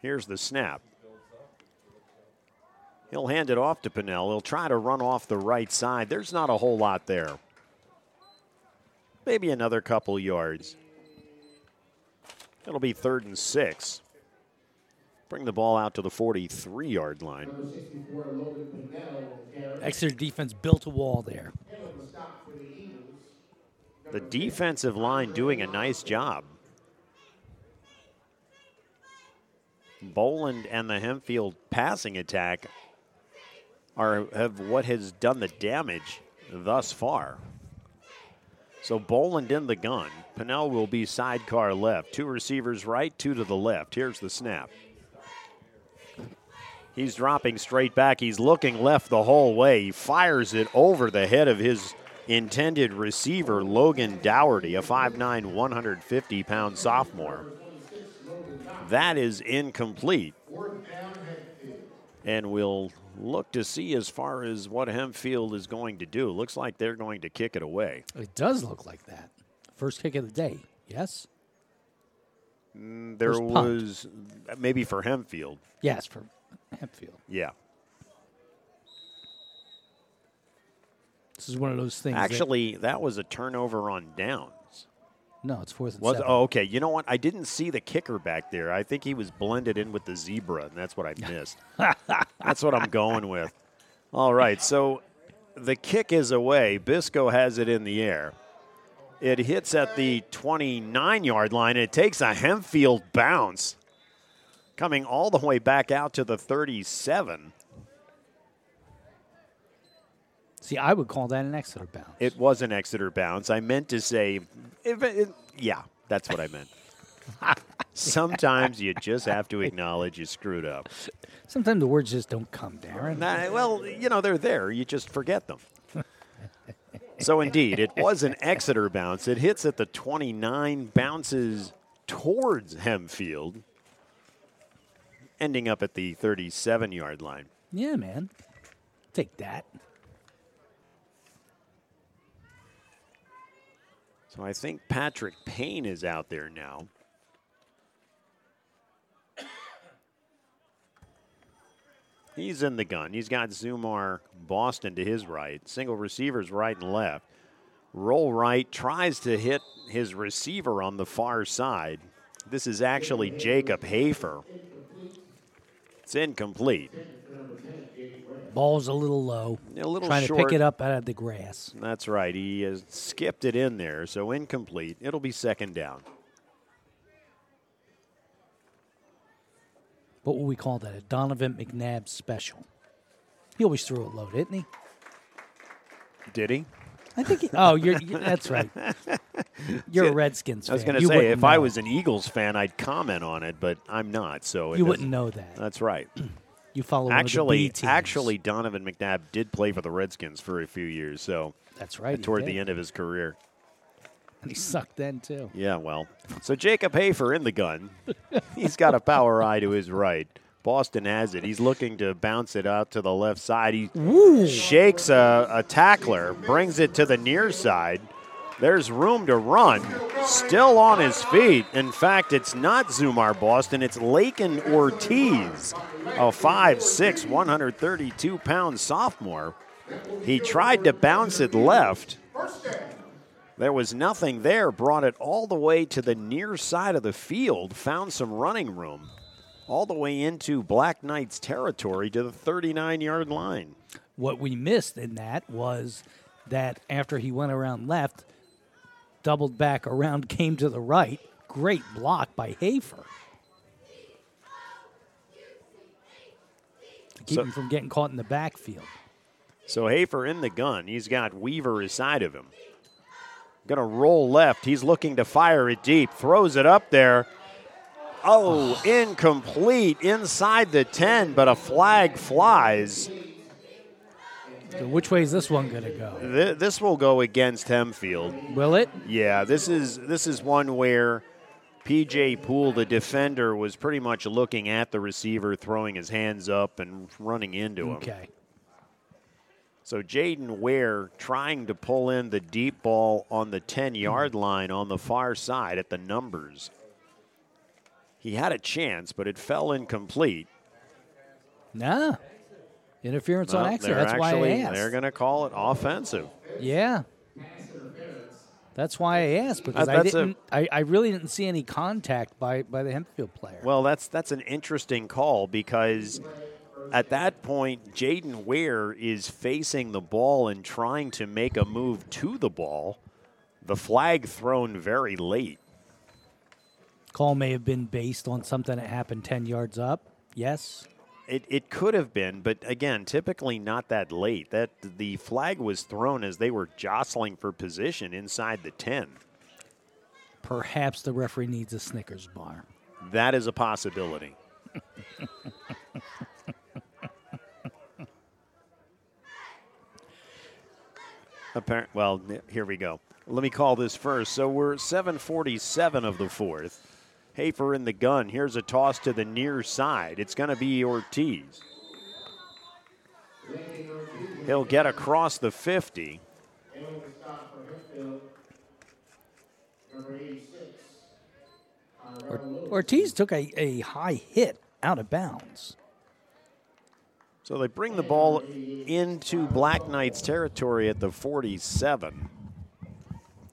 Here's the snap. He'll hand it off to Pinnell. He'll try to run off the right side. There's not a whole lot there. Maybe another couple yards. It'll be third and six. Bring the ball out to the forty-three-yard line. Exeter defense built a wall there. The defensive line doing a nice job. Boland and the Hempfield passing attack are have what has done the damage thus far. So Boland in the gun. Pinnell will be sidecar left. Two receivers right, two to the left. Here's the snap. He's dropping straight back. He's looking left the whole way. He fires it over the head of his intended receiver, Logan Dougherty, a five nine, one fifty pound sophomore. That is incomplete. And we'll look to see as far as what Hempfield is going to do. Looks like they're going to kick it away. It does look like that. First kick of the day, yes? Mm, there was maybe for Hempfield. Yes, for Hempfield. Yeah. This is one of those things. Actually, that, that was a turnover on downs. No, it's fourth and was, seven. Oh, okay. You know what? I didn't see the kicker back there. I think he was blended in with the zebra, and that's what I missed. That's what I'm going with. All right, so the kick is away. Bisco has it in the air. It hits at the twenty-nine-yard line, and it takes a Hempfield bounce, coming all the way back out to the thirty-seven. See, I would call that an Exeter bounce. It was an Exeter bounce. I meant to say, if it, yeah, that's what I meant. Sometimes you just have to acknowledge you screwed up. Sometimes the words just don't come, Darren. Nah, well, you know, they're there. You just forget them. So, indeed, it was an Exeter bounce. It hits at the twenty-nine, bounces towards Hempfield, ending up at the thirty-seven-yard line. Yeah, man. Take that. So I think Patrick Payne is out there now. He's in the gun. He's got Zumar Boston to his right. Single receivers right and left. Roll right, tries to hit his receiver on the far side. This is actually Jacob Hafer. It's incomplete. Ball's a little low. A little Trying short. to pick it up out of the grass. That's right. He has skipped it in there, so incomplete. It'll be second down. What would we call that? A Donovan McNabb special. He always threw it low, didn't he? Did he? I think he, oh, you're, you, that's right. You're a Redskins fan. I was going to say, if know. I was an Eagles fan, I'd comment on it, but I'm not. So it You wouldn't know that. That's right. You follow actually, one of the B teams. Actually, Donovan McNabb did play for the Redskins for a few years. So that's right. Toward the end of his career. And he sucked then, too. Yeah, well. So Jacob Hafer in the gun. He's got a power eye to his right. Boston has it. He's looking to bounce it out to the left side. He Ooh. shakes a, a tackler, brings it to the near side. There's room to run. Still on his feet. In fact, it's not Zumar Boston. It's Lakin Ortiz, a five six, one hundred thirty-two pound sophomore. He tried to bounce it left. There was nothing there, brought it all the way to the near side of the field, found some running room, all the way into Black Knights territory to the thirty-nine-yard line. What we missed in that was that after he went around left, doubled back around, came to the right. Great block by Hafer. To keep so, him from getting caught in the backfield. So Hafer in the gun. He's got Weaver inside of him. Going to roll left. He's looking to fire it deep. Throws it up there. Oh, incomplete inside the ten, but a flag flies. So which way is this one going to go? Th- this will go against Hempfield. Will it? Yeah, this is this is one where P J Poole, the defender, was pretty much looking at the receiver, throwing his hands up and running into him. Okay. So Jaden Ware trying to pull in the deep ball on the ten-yard line on the far side at the numbers. He had a chance, but it fell incomplete. Nah. Interference well, on Exeter. That's actually, why I asked. They're going to call it offensive. Yeah. That's why I asked, because I, I didn't. A, I, I really didn't see any contact by, by the Hempfield player. Well, that's that's an interesting call because at that point, Jaden Ware is facing the ball and trying to make a move to the ball. The flag thrown very late. Call may have been based on something that happened ten yards up. Yes? It it could have been, but again, typically not that late. That the flag was thrown as they were jostling for position inside the ten. Perhaps the referee needs a Snickers bar. That is a possibility. Apparent, well, here we go. Let me call this first. So we're seven forty-seven of the fourth. Hafer in the gun. Here's a toss to the near side. It's going to be Ortiz. He'll get across the fifty. Ortiz took a, a high hit out of bounds. So they bring the ball into Black Knights territory at the forty-seven.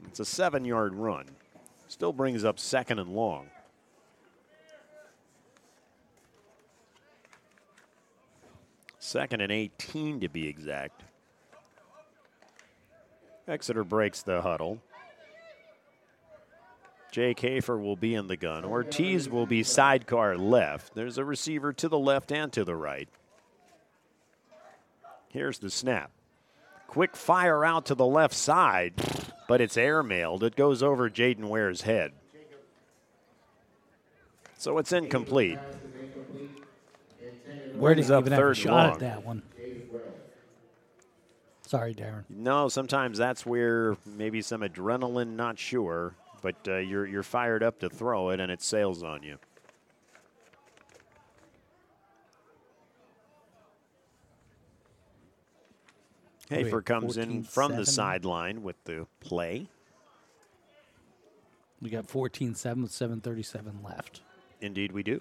It's a seven-yard run. Still brings up second and long. Second and eighteen to be exact. Exeter breaks the huddle. Jake Hafer will be in the gun. Ortiz will be sidecar left. There's a receiver to the left and to the right. Here's the snap. Quick fire out to the left side, but it's airmailed. It goes over Jaden Ware's head. So it's incomplete. Where did he even have a shot at that one? Sorry, Darren. No, sometimes that's where maybe some adrenaline, not sure, but uh, you're you're fired up to throw it, and it sails on you. Hafer comes in from the sideline with the play. We got fourteen seven with seven thirty-seven left. Indeed we do.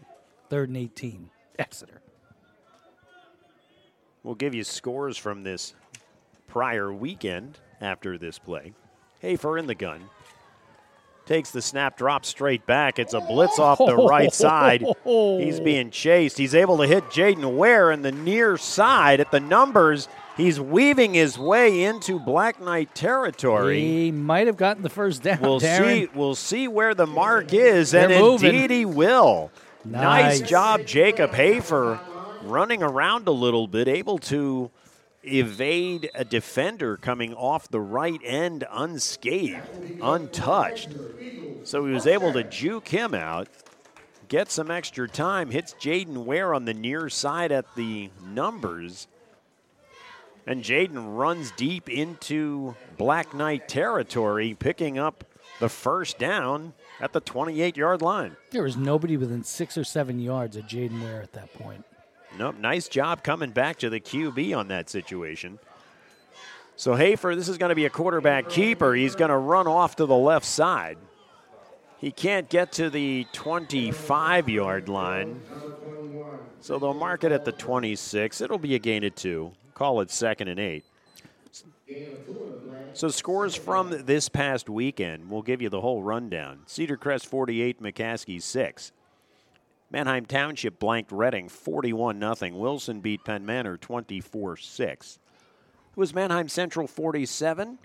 Third and eighteen, Exeter. We'll give you scores from this prior weekend after this play. Hafer in the gun. Takes the snap, drops straight back. It's a blitz off the right side. He's being chased. He's able to hit Jaden Ware in the near side at the numbers. He's weaving his way into Black Knight territory. He might have gotten the first down, we'll Darren. see. We'll see where the mark is, They're and moving. indeed he will. Nice. nice job, Jacob Hafer, running around a little bit, able to evade a defender coming off the right end unscathed, untouched. So he was able to juke him out, get some extra time, hits Jaden Ware on the near side at the numbers. And Jaden runs deep into Black Knight territory, picking up the first down at the twenty-eight-yard line. There was nobody within six or seven yards of Jaden Ware at that point. Nope, nice job coming back to the Q B on that situation. So Hafer, this is going to be a quarterback keeper. He's going to run off to the left side. He can't get to the twenty-five-yard line, so they'll mark it at the twenty-six. It'll be a gain of two. Call it second and eight. So scores from this past weekend. We'll give you the whole rundown. Cedar Crest forty-eight, McCaskey six. Manheim Township blanked Reading forty-one nothing. Wilson beat Penn Manor twenty-four six. It was Manheim Central forty-seven.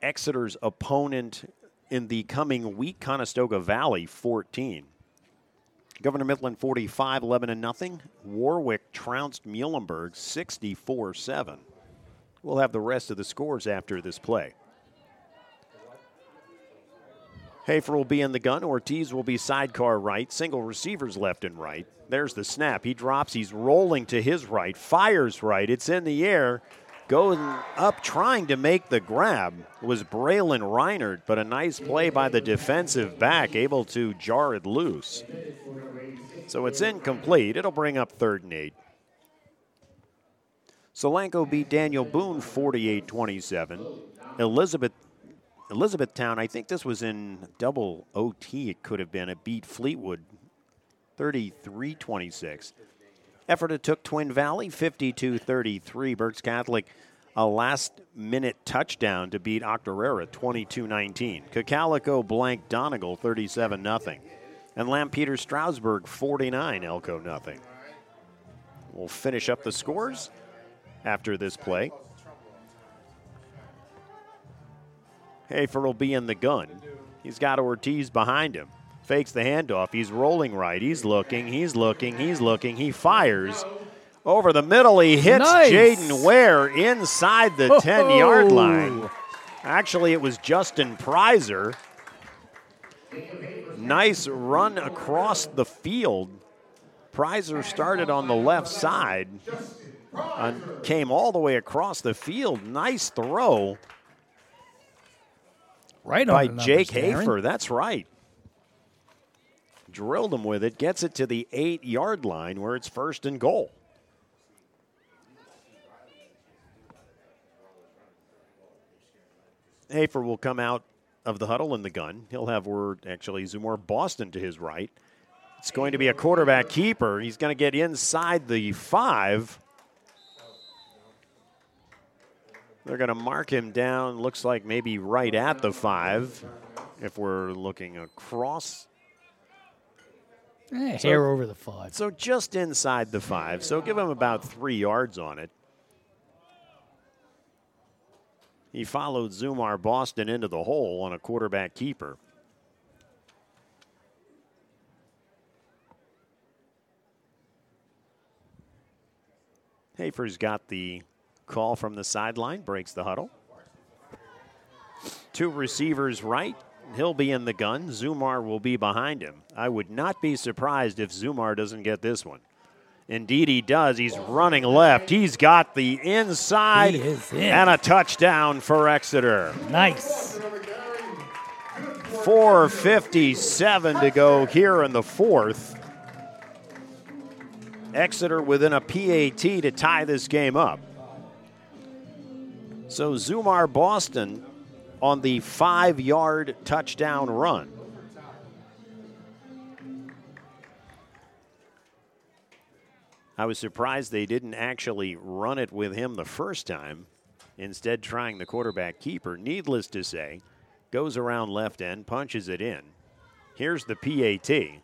Exeter's opponent in the coming week, Conestoga Valley fourteen. Governor Midland forty-five, eleven to nothing. Warwick trounced Muhlenberg sixty-four seven. We'll have the rest of the scores after this play. Hafer will be in the gun. Ortiz will be sidecar right. Single receivers left and right. There's the snap. He drops. He's rolling to his right. Fires right. It's in the air. Going up, trying to make the grab was Braylon Reinert, but a nice play by the defensive back, able to jar it loose. So it's incomplete. It'll bring up third and eight. Solanco beat Daniel Boone forty-eight twenty-seven. Elizabeth, Elizabethtown, I think this was in double O T, it could have been, a beat Fleetwood thirty-three twenty-six. Effort took Twin Valley fifty-two thirty-three. Berks Catholic, a last-minute touchdown to beat Octorara twenty-two nineteen. Cocalico blank Donegal thirty-seven nothing. And Lampeter Stroudsburg forty-nine, Elko nothing. We'll finish up the scores after this play. Hafer will be in the gun. He's got Ortiz behind him. Fakes the handoff. He's rolling right. He's looking. He's looking. He's looking. He fires. Over the middle, he hits nice. Jaden Ware inside the ten-yard line. Actually, it was Justin Pryser. Nice run across the field. Pryser started on the left side and came all the way across the field. Nice throw right by on Jake numbers, Hafer. Darren. That's right. Drilled him with it, gets it to the eight-yard line where it's first and goal. Hafer will come out of the huddle in the gun. He'll have word, actually, Zumar Boston to his right. It's going to be a quarterback keeper. He's going to get inside the five. They're going to mark him down, looks like maybe right at the five, if we're looking across. Eh, so, hair over the five. So just inside the five. So give him about three yards on it. He followed Zumar Boston into the hole on a quarterback keeper. Hafer's got the call from the sideline, breaks the huddle. Two receivers right. He'll be in the gun. Zumar will be behind him. I would not be surprised if Zumar doesn't get this one. Indeed he does. He's running left. He's got the inside in. And a touchdown for Exeter. Nice. four fifty-seven to go here in the fourth. Exeter within a P A T to tie this game up. So Zumar Boston on the five-yard touchdown run. I was surprised they didn't actually run it with him the first time, instead trying the quarterback keeper. Needless to say, goes around left end, punches it in. Here's the P A T.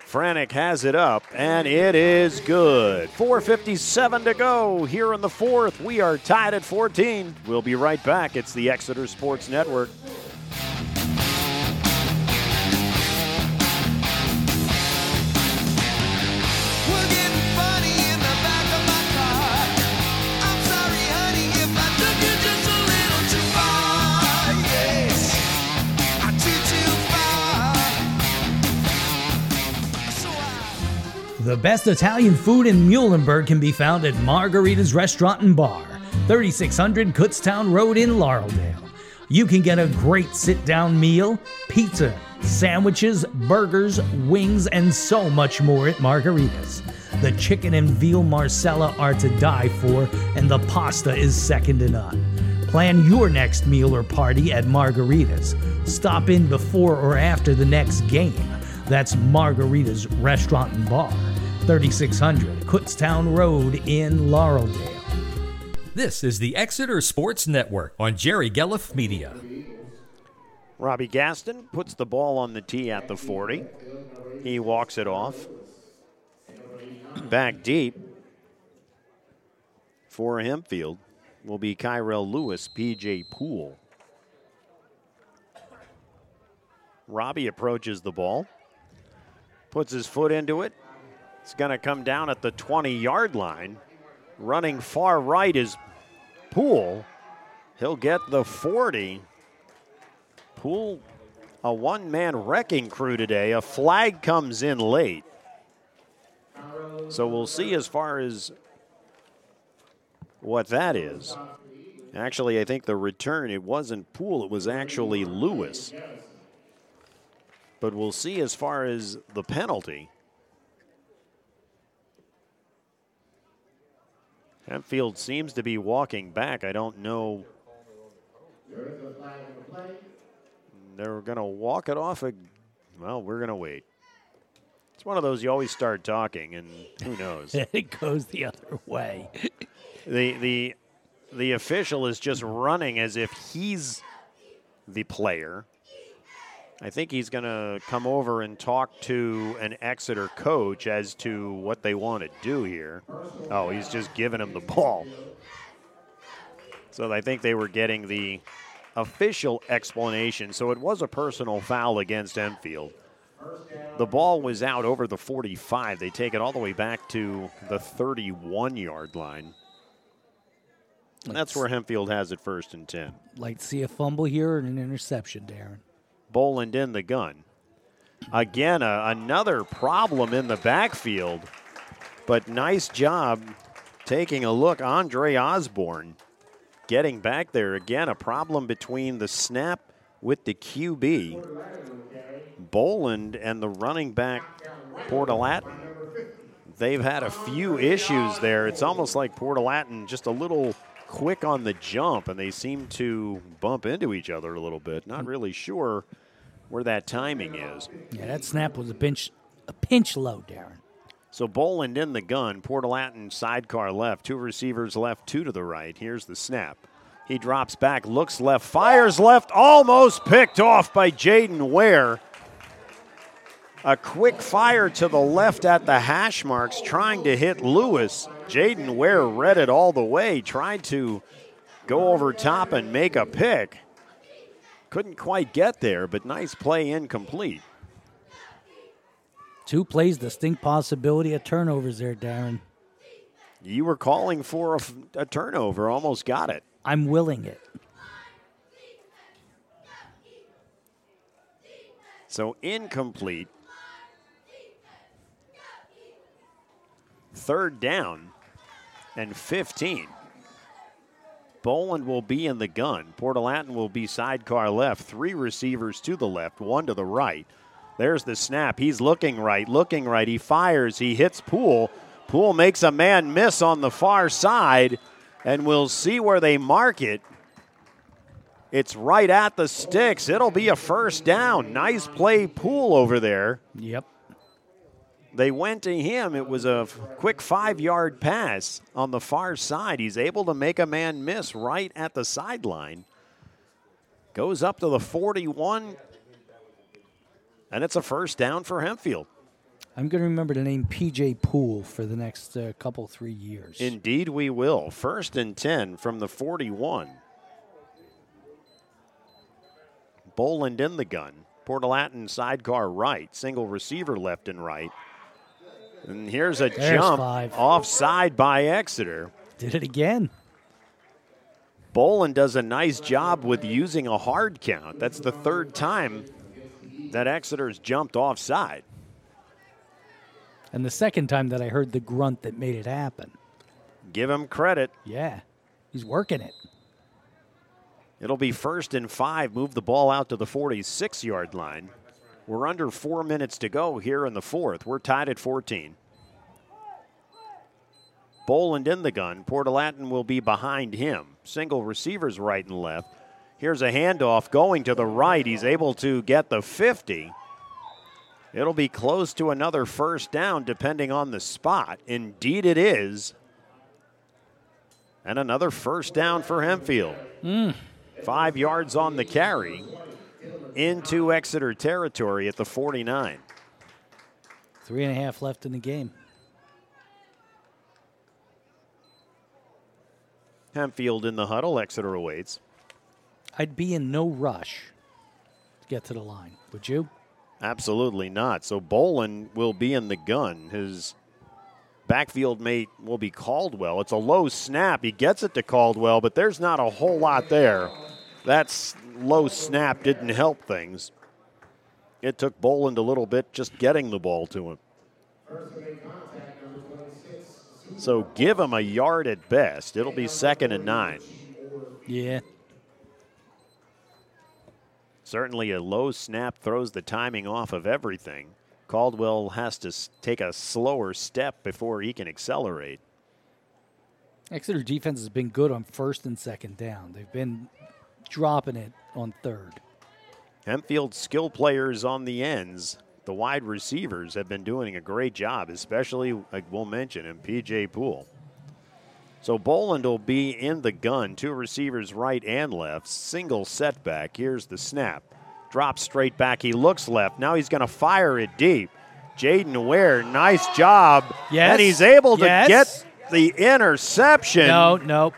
Franick has it up, and it is good. four fifty-seven to go here in the fourth. We are tied at fourteen. We'll be right back. It's the Exeter Sports Network. The best Italian food in Muhlenberg can be found at Margarita's Restaurant and Bar, thirty-six hundred Kutztown Road in Laureldale. You can get a great sit-down meal, pizza, sandwiches, burgers, wings, and so much more at Margarita's. The chicken and veal marsala are to die for, and the pasta is second to none. Plan your next meal or party at Margarita's. Stop in before or after the next game. That's Margarita's Restaurant and Bar, thirty-six hundred Kutztown Road in Laureldale. This is the Exeter Sports Network on Jerry Gelliff Media. Robbie Gaston puts the ball on the tee at the forty. He walks it off. Back deep for Hempfield will be Kyrell Lewis, P J Poole. Robbie approaches the ball. Puts his foot into it. It's going to come down at the twenty-yard line. Running far right is Poole. He'll get the forty. Poole, a one-man wrecking crew today. A flag comes in late. So we'll see as far as what that is. Actually, I think the return, it wasn't Poole. It was actually Lewis. But we'll see as far as the penalty. Hempfield seems to be walking back. I don't know. They're going to walk it off. A, well, we're going to wait. It's one of those you always start talking, and who knows? It goes the other way. the the The official is just running as if he's the player. I think he's going to come over and talk to an Exeter coach as to what they want to do here. Oh, he's just giving him the ball. So I think they were getting the official explanation. So it was a personal foul against Enfield. The ball was out over the forty-five. They take it all the way back to the thirty-one-yard line. And that's where Hempfield has it first and ten. Let's see a fumble here and an interception, Darren. Boland in the gun. Again, uh, another problem in the backfield, but nice job taking a look. Andre Osborne getting back there. Again, a problem between the snap with the Q B. Boland and the running back, Portalatin. They've had a few issues there. It's almost like Portalatin just a little quick on the jump, and they seem to bump into each other a little bit. Not really sure where that timing is. Yeah, that snap was a pinch, a pinch low, Darren. So Boland in the gun, Portalatin sidecar left, two receivers left, two to the right. Here's the snap. He drops back, looks left, fires left, almost picked off by Jaden Ware. A quick fire to the left at the hash marks, trying to hit Lewis. Jaden Ware read it all the way, tried to go over top and make a pick. Couldn't quite get there, but nice play incomplete. Two plays, distinct possibility of turnovers there, Darren. You were calling for a, a turnover, almost got it. I'm willing it. So incomplete. Third down and fifteen. Boland will be in the gun. Portalatin will be sidecar left. Three receivers to the left, one to the right. There's the snap. He's looking right, looking right. He fires. He hits Poole. Poole makes a man miss on the far side, and we'll see where they mark it. It's right at the sticks. It'll be a first down. Nice play, Poole over there. Yep. They went to him. It was a quick five-yard pass on the far side. He's able to make a man miss right at the sideline. Goes up to the forty-one, and it's a first down for Hempfield. I'm going to remember the name P J Poole for the next uh, couple, three years. Indeed we will. First and ten from the forty-one. Boland in the gun. Portalatin sidecar right. Single receiver left and right. And here's a There's jump five. Offside by Exeter. Did it again. Boland does a nice job with using a hard count. That's the third time that Exeter's jumped offside. And the second time that I heard the grunt that made it happen. Give him credit. Yeah, he's working it. It'll be first and five. Move the ball out to the forty-six-yard line. We're under four minutes to go here in the fourth. We're tied at fourteen. Boland in the gun. Portalatin will be behind him. Single receivers right and left. Here's a handoff going to the right. He's able to get the fifty. It'll be close to another first down depending on the spot. Indeed it is. And another first down for Hempfield. Mm. Five yards on the carry. Into Exeter territory at the forty-nine. Three and a half left in the game. Hempfield in the huddle. Exeter awaits. I'd be in no rush to get to the line. Would you? Absolutely not. So Boland will be in the gun. His backfield mate will be Caldwell. It's a low snap. He gets it to Caldwell, but there's not a whole lot there. That's low snap didn't help things. It took Boland a little bit just getting the ball to him. So give him a yard at best. It'll be second and nine. Yeah. Certainly a low snap throws the timing off of everything. Caldwell has to take a slower step before he can accelerate. Exeter defense has been good on first and second down. They've been dropping it on third. Hempfield skill players on the ends. The wide receivers have been doing a great job, especially, like we'll mention, in P J Poole. So Boland will be in the gun. Two receivers right and left. Single setback. Here's the snap. Drops straight back. He looks left. Now he's going to fire it deep. Jaden Ware, nice job. Yes. And he's able to yes. get the interception. No, no.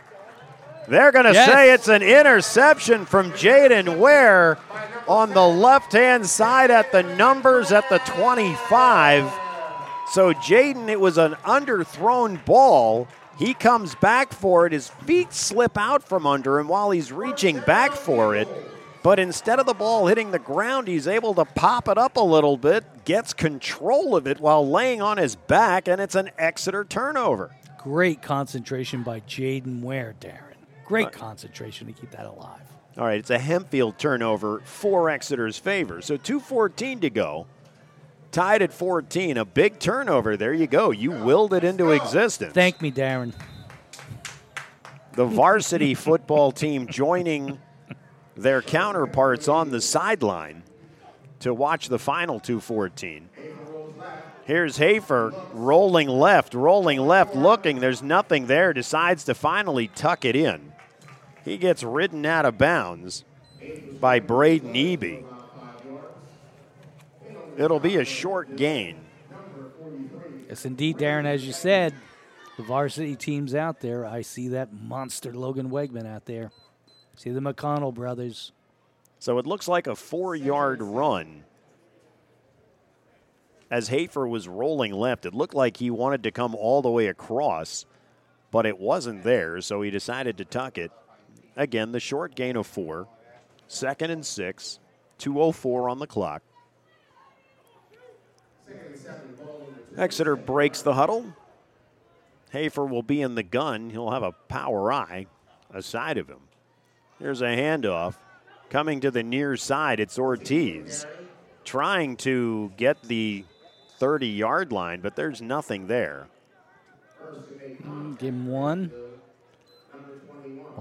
They're going to yes. say it's an interception from Jaden Ware on the left-hand side at the numbers at the twenty-five. So Jaden, it was an underthrown ball. He comes back for it. His feet slip out from under him while he's reaching back for it. But instead of the ball hitting the ground, he's able to pop it up a little bit, gets control of it while laying on his back, and it's an Exeter turnover. Great concentration by Jaden Ware, Darren. Great concentration to keep that alive. All right, it's a Hempfield turnover for Exeter's favor. So two fourteen to go. Tied at fourteen. A big turnover. There you go. You willed it into existence. Thank me, Darren. The varsity football team joining their counterparts on the sideline to watch the final two fourteen. Here's Hafer rolling left, rolling left, looking. There's nothing there. Decides to finally tuck it in. He gets ridden out of bounds by Braden Eby. It'll be a short gain. Yes, indeed, Darren, as you said, the varsity team's out there. I see that monster Logan Wegman out there. See the McConnell brothers. So it looks like a four-yard run. As Hafer was rolling left, it looked like he wanted to come all the way across, but it wasn't there, so he decided to tuck it. Again, the short gain of four, second and six, two oh four on the clock. Exeter breaks the huddle. Hafer will be in the gun. He'll have a power eye aside of him. Here's a handoff. Coming to the near side, it's Ortiz. Trying to get the thirty-yard line, but there's nothing there. Mm, give him one.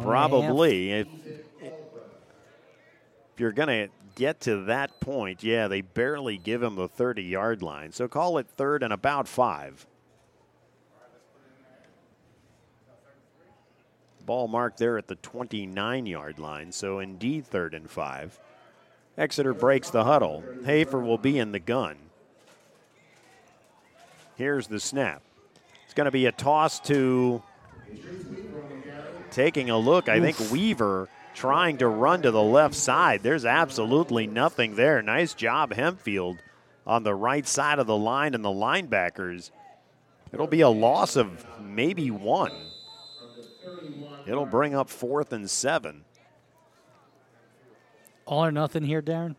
Probably. If, if you're going to get to that point, yeah, they barely give him the thirty-yard line. So call it third and about five. Ball marked there at the twenty-nine-yard line, so indeed third and five. Exeter breaks the huddle. Hafer will be in the gun. Here's the snap. It's going to be a toss to, taking a look, I Oof. think Weaver trying to run to the left side. There's absolutely nothing there. Nice job, Hempfield, on the right side of the line and the linebackers. It'll be a loss of maybe one. It'll bring up fourth and seven. All or nothing here, Darren?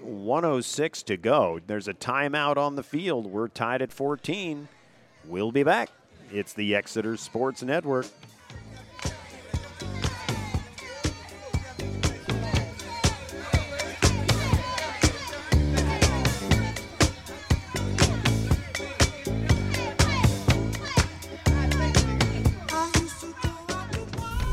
one oh six to go. There's a timeout on the field. We're tied at fourteen. We'll be back. It's the Exeter Sports Network.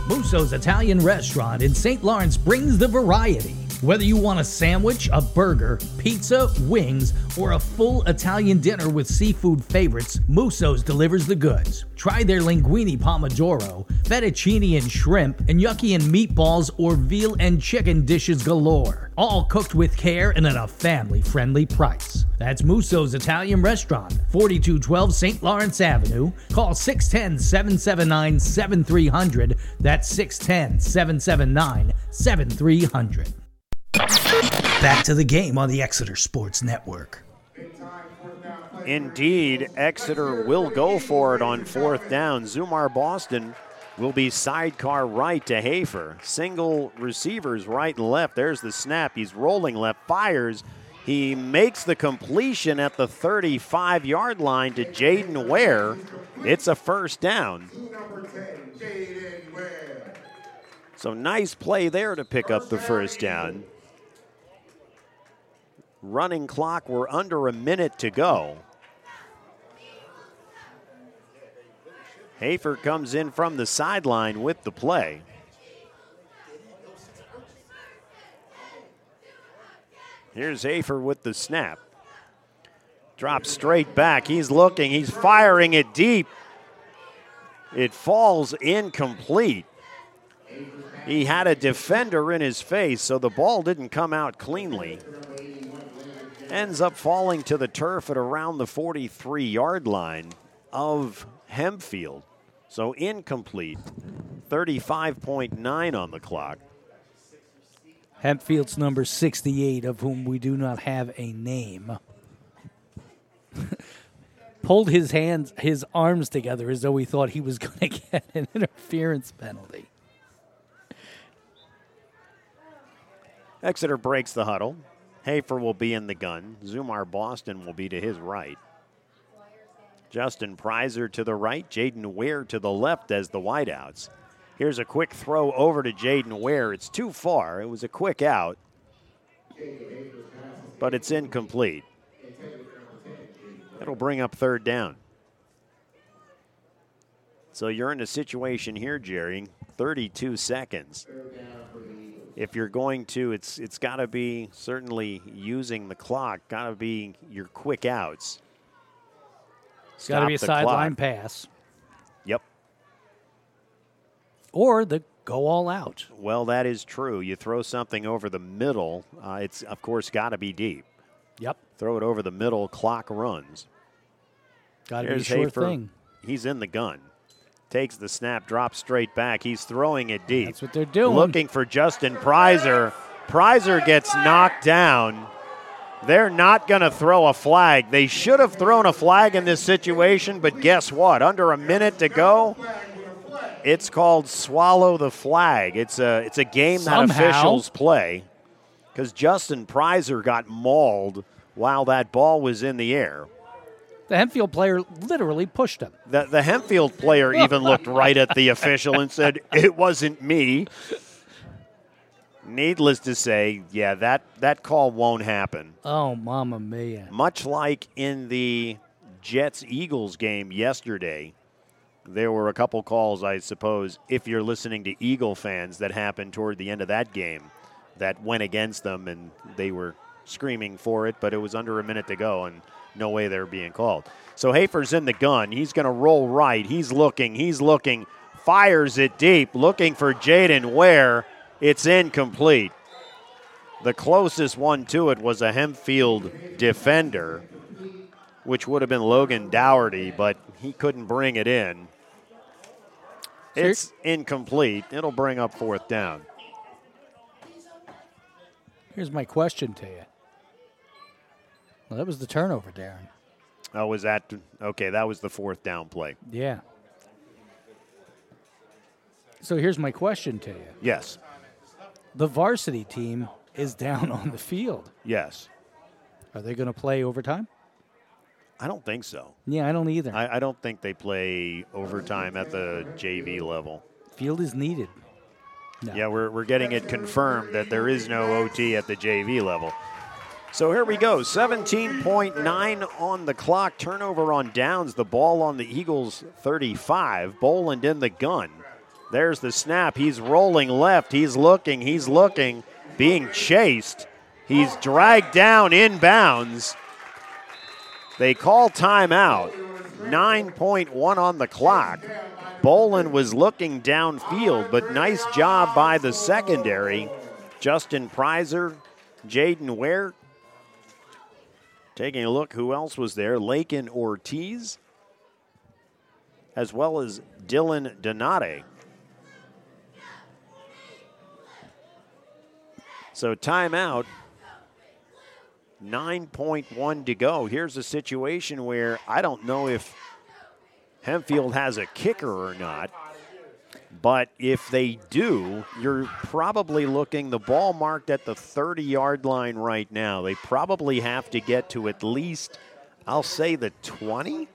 Musso's Italian Restaurant in Saint Lawrence brings the variety. Whether you want a sandwich, a burger, pizza, wings, or a full Italian dinner with seafood favorites, Musso's delivers the goods. Try their linguine pomodoro, fettuccine and shrimp, and yucky and meatballs or veal and chicken dishes galore. All cooked with care and at a family-friendly price. That's Musso's Italian Restaurant, forty-two twelve Saint Lawrence Avenue. Call six one zero, seven seven nine, seven three zero zero. That's six one zero, seven seven nine, seven three zero zero. Back to the game on the Exeter Sports Network. Indeed, Exeter will go for it on fourth down. Zumar Boston will be sidecar right to Hafer. Single receivers right and left. There's the snap. He's rolling left, fires. He makes the completion at the thirty-five-yard line to Jaden Ware. It's a first down. So nice play there to pick up the first down. Running clock, we're under a minute to go. Hafer comes in from the sideline with the play. Here's Hafer with the snap. Drops straight back. He's looking. He's firing it deep. It falls incomplete. He had a defender in his face, so the ball didn't come out cleanly. Ends up falling to the turf at around the forty-three-yard line of Hempfield. So incomplete. thirty-five point nine on the clock. Hempfield's number sixty-eight, of whom we do not have a name. Pulled his hands, his arms together as though he thought he was going to get an interference penalty. Exeter breaks the huddle. Hafer will be in the gun. Zumar Boston will be to his right. Justin Pryser to the right. Jaden Ware to the left as the wideouts. Here's a quick throw over to Jaden Ware. It's too far. It was a quick out, but it's incomplete. It'll bring up third down. So you're in a situation here, Jerry, thirty-two seconds. If you're going to, it's it's got to be certainly using the clock, got to be your quick outs. It's got to be a sideline pass. Yep. Or the go all out. Well, that is true. You throw something over the middle, uh, it's, of course, got to be deep. Yep. Throw it over the middle, clock runs. Got to be a sure thing. He's in the gun. Takes the snap, drops straight back. He's throwing it deep. That's what they're doing. Looking for Justin Pryser. Pryser gets knocked down. They're not going to throw a flag. They should have thrown a flag in this situation, but guess what? Under a minute to go, it's called swallow the flag. It's a, it's a game Somehow. that officials play because Justin Pryser got mauled while that ball was in the air. The Hempfield player literally pushed him. The, the Hempfield player even looked right at the official and said, it wasn't me. Needless to say, yeah, that, that call won't happen. Oh, mama mia. Much like in the Jets-Eagles game yesterday, there were a couple calls, I suppose, if you're listening to Eagle fans, that happened toward the end of that game that went against them, and they were screaming for it, but it was under a minute to go, and no way they were being called. So Hafer's in the gun. He's going to roll right. He's looking. He's looking. Fires it deep, looking for Jaden Ware. It's incomplete. The closest one to it was a Hempfield defender, which would have been Logan Dougherty, but he couldn't bring it in. It's incomplete. It'll bring up fourth down. Here's my question to you. Well, that was the turnover, Darren. Oh, was that? Okay, that was the fourth down play. Yeah. So here's my question to you. Yes. The varsity team is down on the field. Yes. Are they going to play overtime? I don't think so. Yeah, I don't either. I, I don't think they play overtime at the J V level. Field is needed. No. Yeah, we're we're getting it confirmed that there is no O T at the J V level. So here we go, seventeen point nine on the clock, turnover on downs, the ball on the Eagles thirty-five, Boland in the gun. There's the snap, he's rolling left, he's looking, he's looking, being chased. He's dragged down inbounds. They call timeout, nine point one on the clock. Boland was looking downfield, but nice job by the secondary. Justin Pryser, Jaden Ware. Taking a look, who else was there? Lakin Ortiz, as well as Dylan Donate. So timeout, nine point one to go. Here's a situation where I don't know if Hempfield has a kicker or not, but if they do, you're probably looking, the ball marked at the thirty-yard line right now. They probably have to get to at least, I'll say the twenty?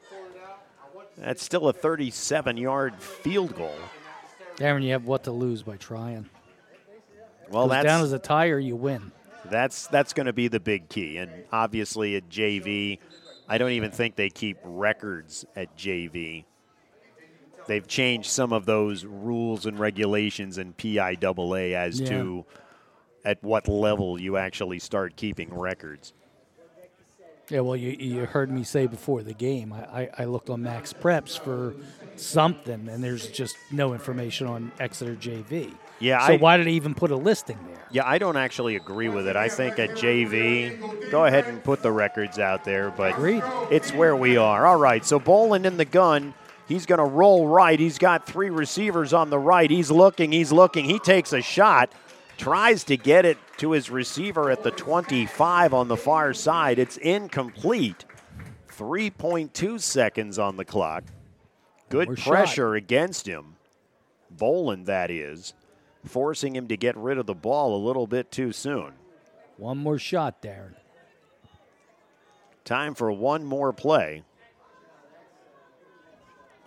That's still a thirty-seven-yard field goal. Darren, you have what to lose by trying. Well, that's down as a tie or you win. That's that's going to be the big key. And obviously at J V, I don't even think they keep records at J V. They've changed some of those rules and regulations in P I A A as yeah. to at what level you actually start keeping records. Yeah, well, you you heard me say before the game, I, I looked on Max Preps for something, and there's just no information on Exeter J V. Yeah, so I, why did they even put a listing there? Yeah, I don't actually agree with it. I think at J V, go ahead and put the records out there, but Agreed. It's where we are. All right, so Boland in the gun. He's going to roll right. He's got three receivers on the right. He's looking, he's looking. He takes a shot, tries to get it to his receiver at the twenty-five on the far side. It's incomplete. three point two seconds on the clock. Good We're pressure shot. Against him. Boland, that is, forcing him to get rid of the ball a little bit too soon. One more shot, Darren. Time for one more play.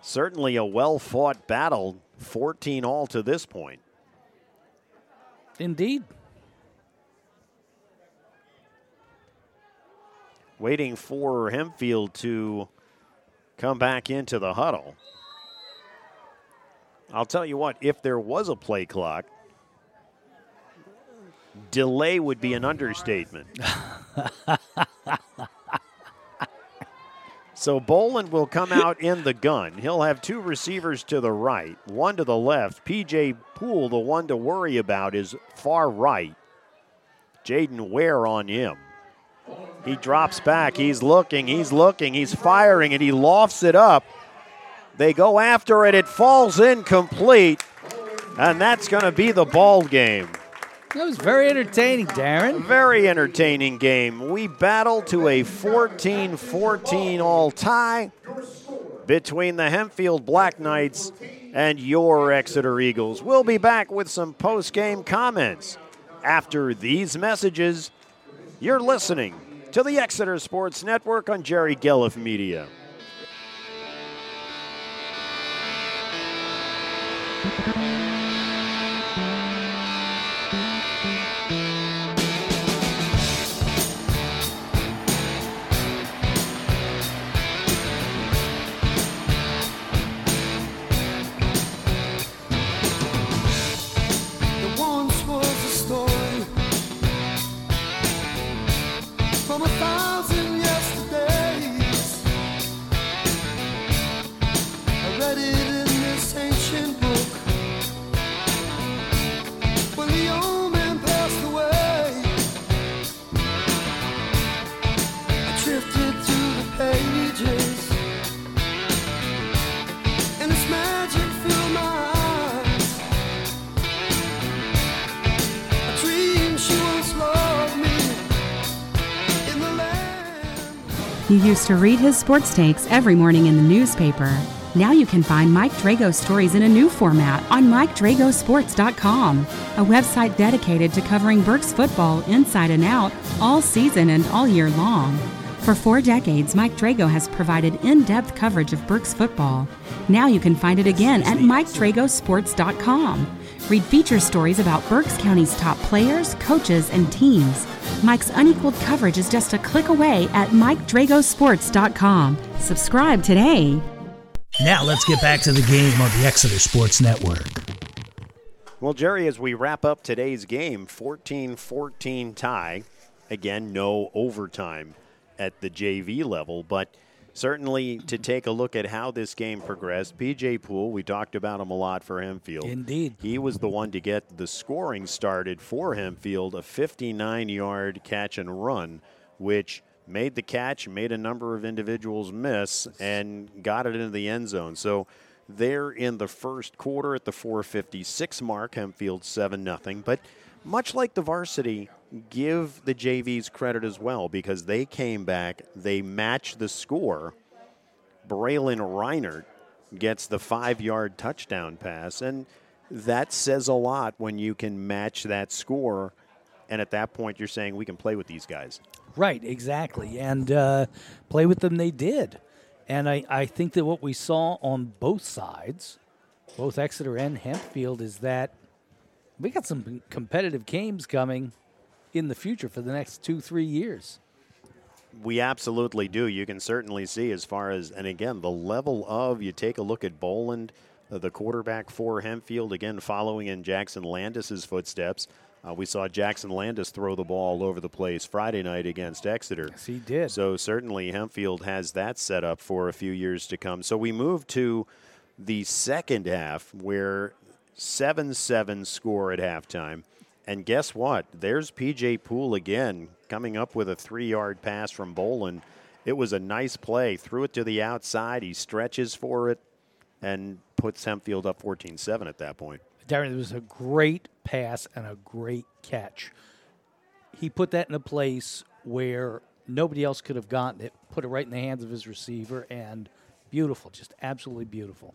Certainly a well-fought battle, fourteen all to this point. Indeed. Waiting for Hempfield to come back into the huddle. I'll tell you what, if there was a play clock, delay would be an understatement. So Boland will come out in the gun. He'll have two receivers to the right, one to the left. P J Poole, the one to worry about, is far right. Jaden Ware on him. He drops back. He's looking. He's looking. He's firing it. He lofts it up. They go after it. It falls incomplete. And that's going to be the ball game. That was very entertaining, Darren. Very entertaining game. We battle to a fourteen fourteen all tie between the Hempfield Black Knights and your Exeter Eagles. We'll be back with some post-game comments. After these messages, you're listening to the Exeter Sports Network on Jerry Gelliff Media. You used to read his sports takes every morning in the newspaper. Now you can find Mike Drago's stories in a new format on Mike Drago Sports dot com, a website dedicated to covering Berks football inside and out, all season and all year long. For four decades, Mike Drago has provided in-depth coverage of Berks football. Now you can find it again at Mike Drago Sports dot com. Read feature stories about Berks County's top players, coaches, and teams. Mike's unequaled coverage is just a click away at Mike Drago Sports dot com. Subscribe today. Now let's get back to the game on the Exeter Sports Network. Well, Jerry, as we wrap up today's game, fourteen fourteen tie. Again, no overtime at the J V level, but certainly to take a look at how this game progressed. P J Poole, we talked about him a lot for Hempfield. Indeed. He was the one to get the scoring started for Hempfield, a fifty-nine yard catch and run, which made the catch, made a number of individuals miss, and got it into the end zone. So there in the first quarter at the four fifty-six mark, Hempfield seven nothing. But much like the varsity, give the J Vs credit as well, because they came back, they matched the score. Braylon Reinert gets the five yard touchdown pass, and that says a lot when you can match that score, and at that point you're saying we can play with these guys. Right, exactly, and uh, play with them they did. And I, I think that what we saw on both sides, both Exeter and Hempfield, is that we got some competitive games coming in the future for the next two, three years. We absolutely do. You can certainly see as far as, and again, the level of, you take a look at Boland, the quarterback for Hempfield, again, following in Jackson Landis's footsteps. Uh, we saw Jackson Landis throw the ball all over the place Friday night against Exeter. Yes, he did. So certainly Hempfield has that set up for a few years to come. So we move to the second half, where seven seven score at halftime. And guess what? There's P J Poole again coming up with a three yard pass from Boland. It was a nice play. Threw it to the outside. He stretches for it and puts Hempfield up fourteen seven at that point. Darren, it was a great pass and a great catch. He put that in a place where nobody else could have gotten it, put it right in the hands of his receiver, and beautiful, just absolutely beautiful.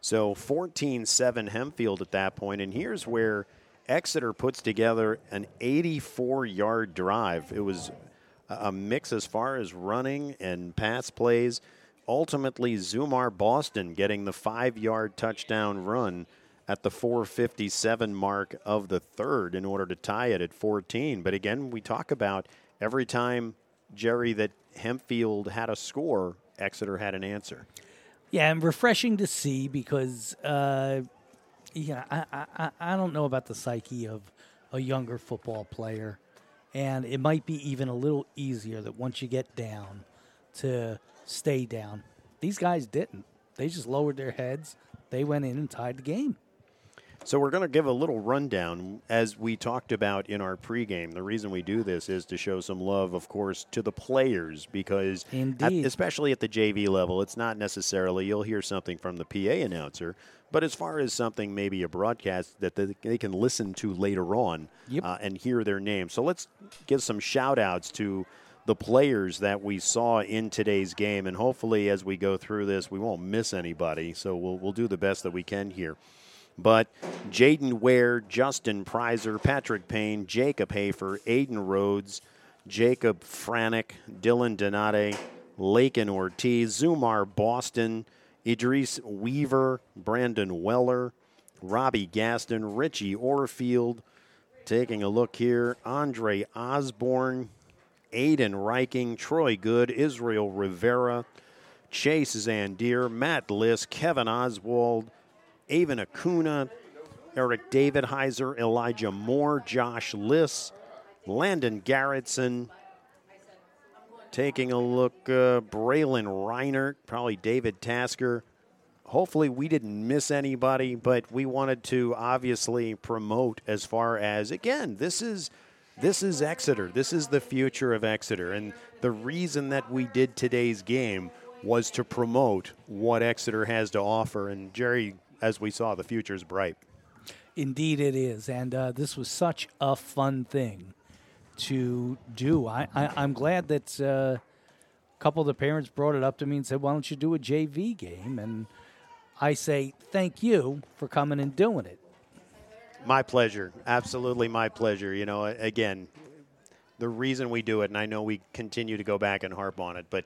So fourteen seven Hempfield at that point, and here's where Exeter puts together an eighty-four yard drive. It was a mix as far as running and pass plays. Ultimately, Zumar Boston getting the five yard touchdown run at the four fifty-seven mark of the third in order to tie it at fourteen. But again, we talk about every time, Jerry, that Hempfield had a score, Exeter had an answer. Yeah, and refreshing to see, because uh, yeah, I, I, I don't know about the psyche of a younger football player, and it might be even a little easier that once you get down to stay down. These guys didn't. They just lowered their heads. They went in and tied the game. So we're going to give a little rundown, as we talked about in our pregame. The reason we do this is to show some love, of course, to the players, because at, especially at the J V level, it's not necessarily, you'll hear something from the P A announcer, but as far as something maybe a broadcast that they, they can listen to later on, yep, uh, and hear their name. So let's give some shout-outs to the players that we saw in today's game, and hopefully as we go through this, we won't miss anybody, so we'll, we'll do the best that we can here. But Jaden Ware, Justin Pryser, Patrick Payne, Jacob Hafer, Aiden Rhodes, Jacob Franick, Dylan Donate, Lakin Ortiz, Zumar Boston, Idris Weaver, Brandon Weller, Robbie Gaston, Richie Orfield. Taking a look here, Andre Osborne, Aiden Reiking, Troy Good, Israel Rivera, Chase Zandier, Matt Liss, Kevin Oswald, Avon Acuna, Eric David Heiser, Elijah Moore, Josh Liss, Landon Garretson. Taking a look, uh, Braylon Reinert, probably David Tasker. Hopefully we didn't miss anybody, but we wanted to obviously promote as far as, again, this is this is Exeter. This is the future of Exeter. And the reason that we did today's game was to promote what Exeter has to offer. And, Jerry, as we saw, the future is bright. Indeed it is. And uh, this was such a fun thing to do. I, I, I'm glad that uh, a couple of the parents brought it up to me and said, why don't you do a J V game? And I say, thank you for coming and doing it. My pleasure. Absolutely my pleasure. You know, again, the reason we do it, and I know we continue to go back and harp on it, but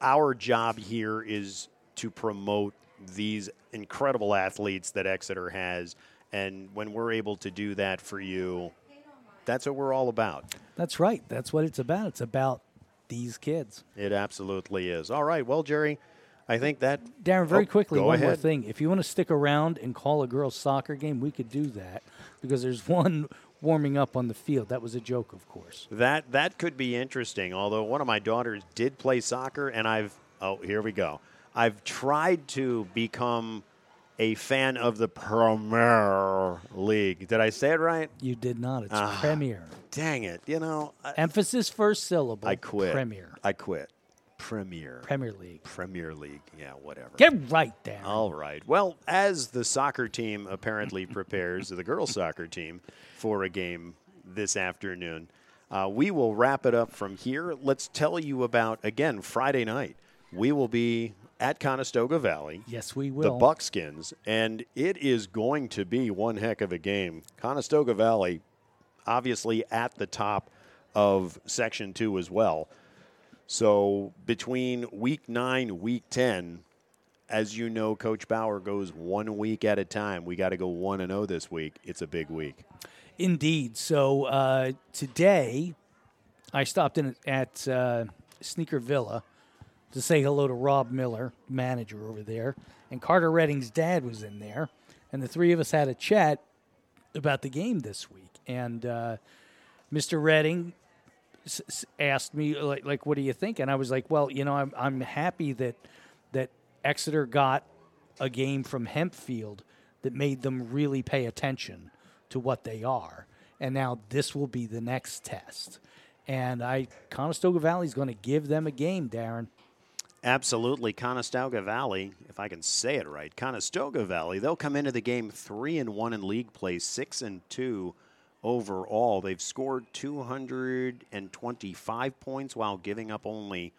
our job here is to promote these incredible athletes that Exeter has. And when we're able to do that for you, that's what we're all about. That's right. That's what it's about. It's about these kids. It absolutely is. All right. Well, Jerry, I think that... Darren, very oh, quickly, one ahead. more thing. If you want to stick around and call a girls' soccer game, we could do that because there's one warming up on the field. That was a joke, of course. That that could be interesting, although one of my daughters did play soccer, and I've... Oh, here we go. I've tried to become a fan of the Premier League. Did I say it right? You did not. It's uh, Premier. Dang it. You know... I, Emphasis first syllable. I quit. Premier. I quit. Premier. Premier League. Premier League. Yeah, whatever. Get right there. All right. Well, as the soccer team apparently prepares, the girls' soccer team, for a game this afternoon, uh, we will wrap it up from here. Let's tell you about, again, Friday night. We will be at Conestoga Valley. Yes, we will. The Buckskins. And it is going to be one heck of a game. Conestoga Valley, obviously at the top of Section two as well. So between week nine, week ten, as you know, Coach Bauer goes one week at a time. We got to go one and zero this week. It's a big week. Indeed. So uh, today, I stopped in at uh, Sneaker Villa to say hello to Rob Miller, manager over there, and Carter Redding's dad was in there, and the three of us had a chat about the game this week. And uh, Mister Redding asked me, like, like, what do you think? And I was like, well, you know, I'm I'm happy that that Exeter got a game from Hempfield that made them really pay attention to what they are. And now this will be the next test. And I Conestoga Valley is going to give them a game, Darren. Absolutely. Conestoga Valley, if I can say it right, Conestoga Valley, they'll come into the game three and one in league play, six and two. Overall, they've scored two hundred twenty-five points while giving up only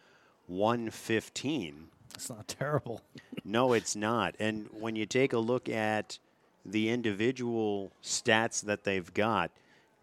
one hundred fifteen. That's not terrible. No, it's not. And when you take a look at the individual stats that they've got,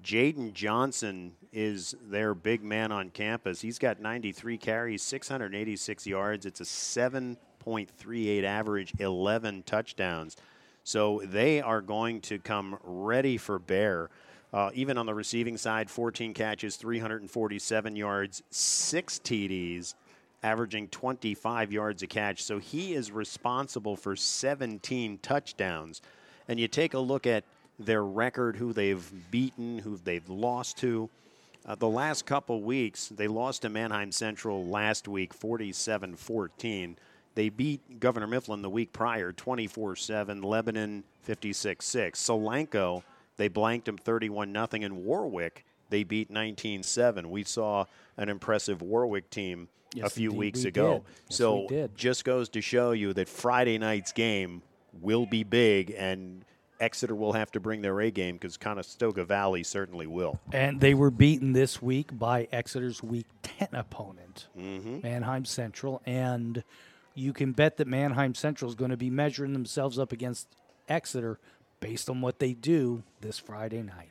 Jaden Johnson is their big man on campus. He's got ninety-three carries, six hundred eighty-six yards. It's a seven point three eight average, eleven touchdowns. So they are going to come ready for bear. Uh, even on the receiving side, fourteen catches, three hundred forty-seven yards, six T Ds, averaging twenty-five yards a catch. So he is responsible for seventeen touchdowns. And you take a look at their record, who they've beaten, who they've lost to. Uh, the last couple weeks, they lost to Manheim Central last week, forty-seven fourteen. They beat Governor Mifflin the week prior, twenty-four seven, Lebanon, fifty-six six. Solanco, they blanked them thirty-one nothing. In Warwick, they beat nineteen seven. We saw an impressive Warwick team yes, a few indeed, weeks we ago. Yes, so it just goes to show you that Friday night's game will be big, and Exeter will have to bring their A game because Conestoga Valley certainly will. And they were beaten this week by Exeter's Week ten opponent, mm-hmm. Manheim Central. And you can bet that Manheim Central is going to be measuring themselves up against Exeter based on what they do this Friday night.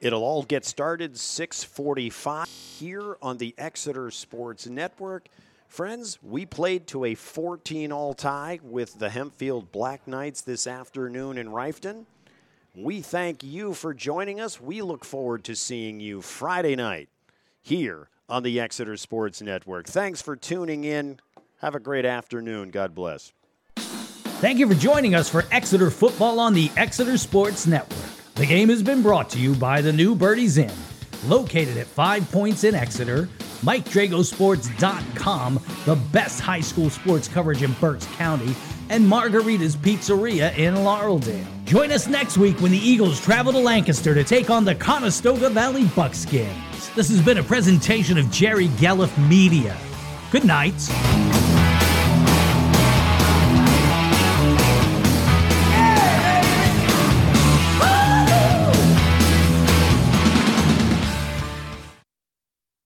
It'll all get started six forty-five here on the Exeter Sports Network. Friends, we played to a fourteen all tie with the Hempfield Black Knights this afternoon in Riften. We thank you for joining us. We look forward to seeing you Friday night here on the Exeter Sports Network. Thanks for tuning in. Have a great afternoon. God bless. Thank you for joining us for Exeter football on the Exeter Sports Network. The game has been brought to you by the new Birdies Inn, located at Five Points in Exeter, Mike Drago Sports dot com, the best high school sports coverage in Berks County, and Margarita's Pizzeria in Laureldale. Join us next week when the Eagles travel to Lancaster to take on the Conestoga Valley Buckskins. This has been a presentation of Jerry Gelliff Media. Good night.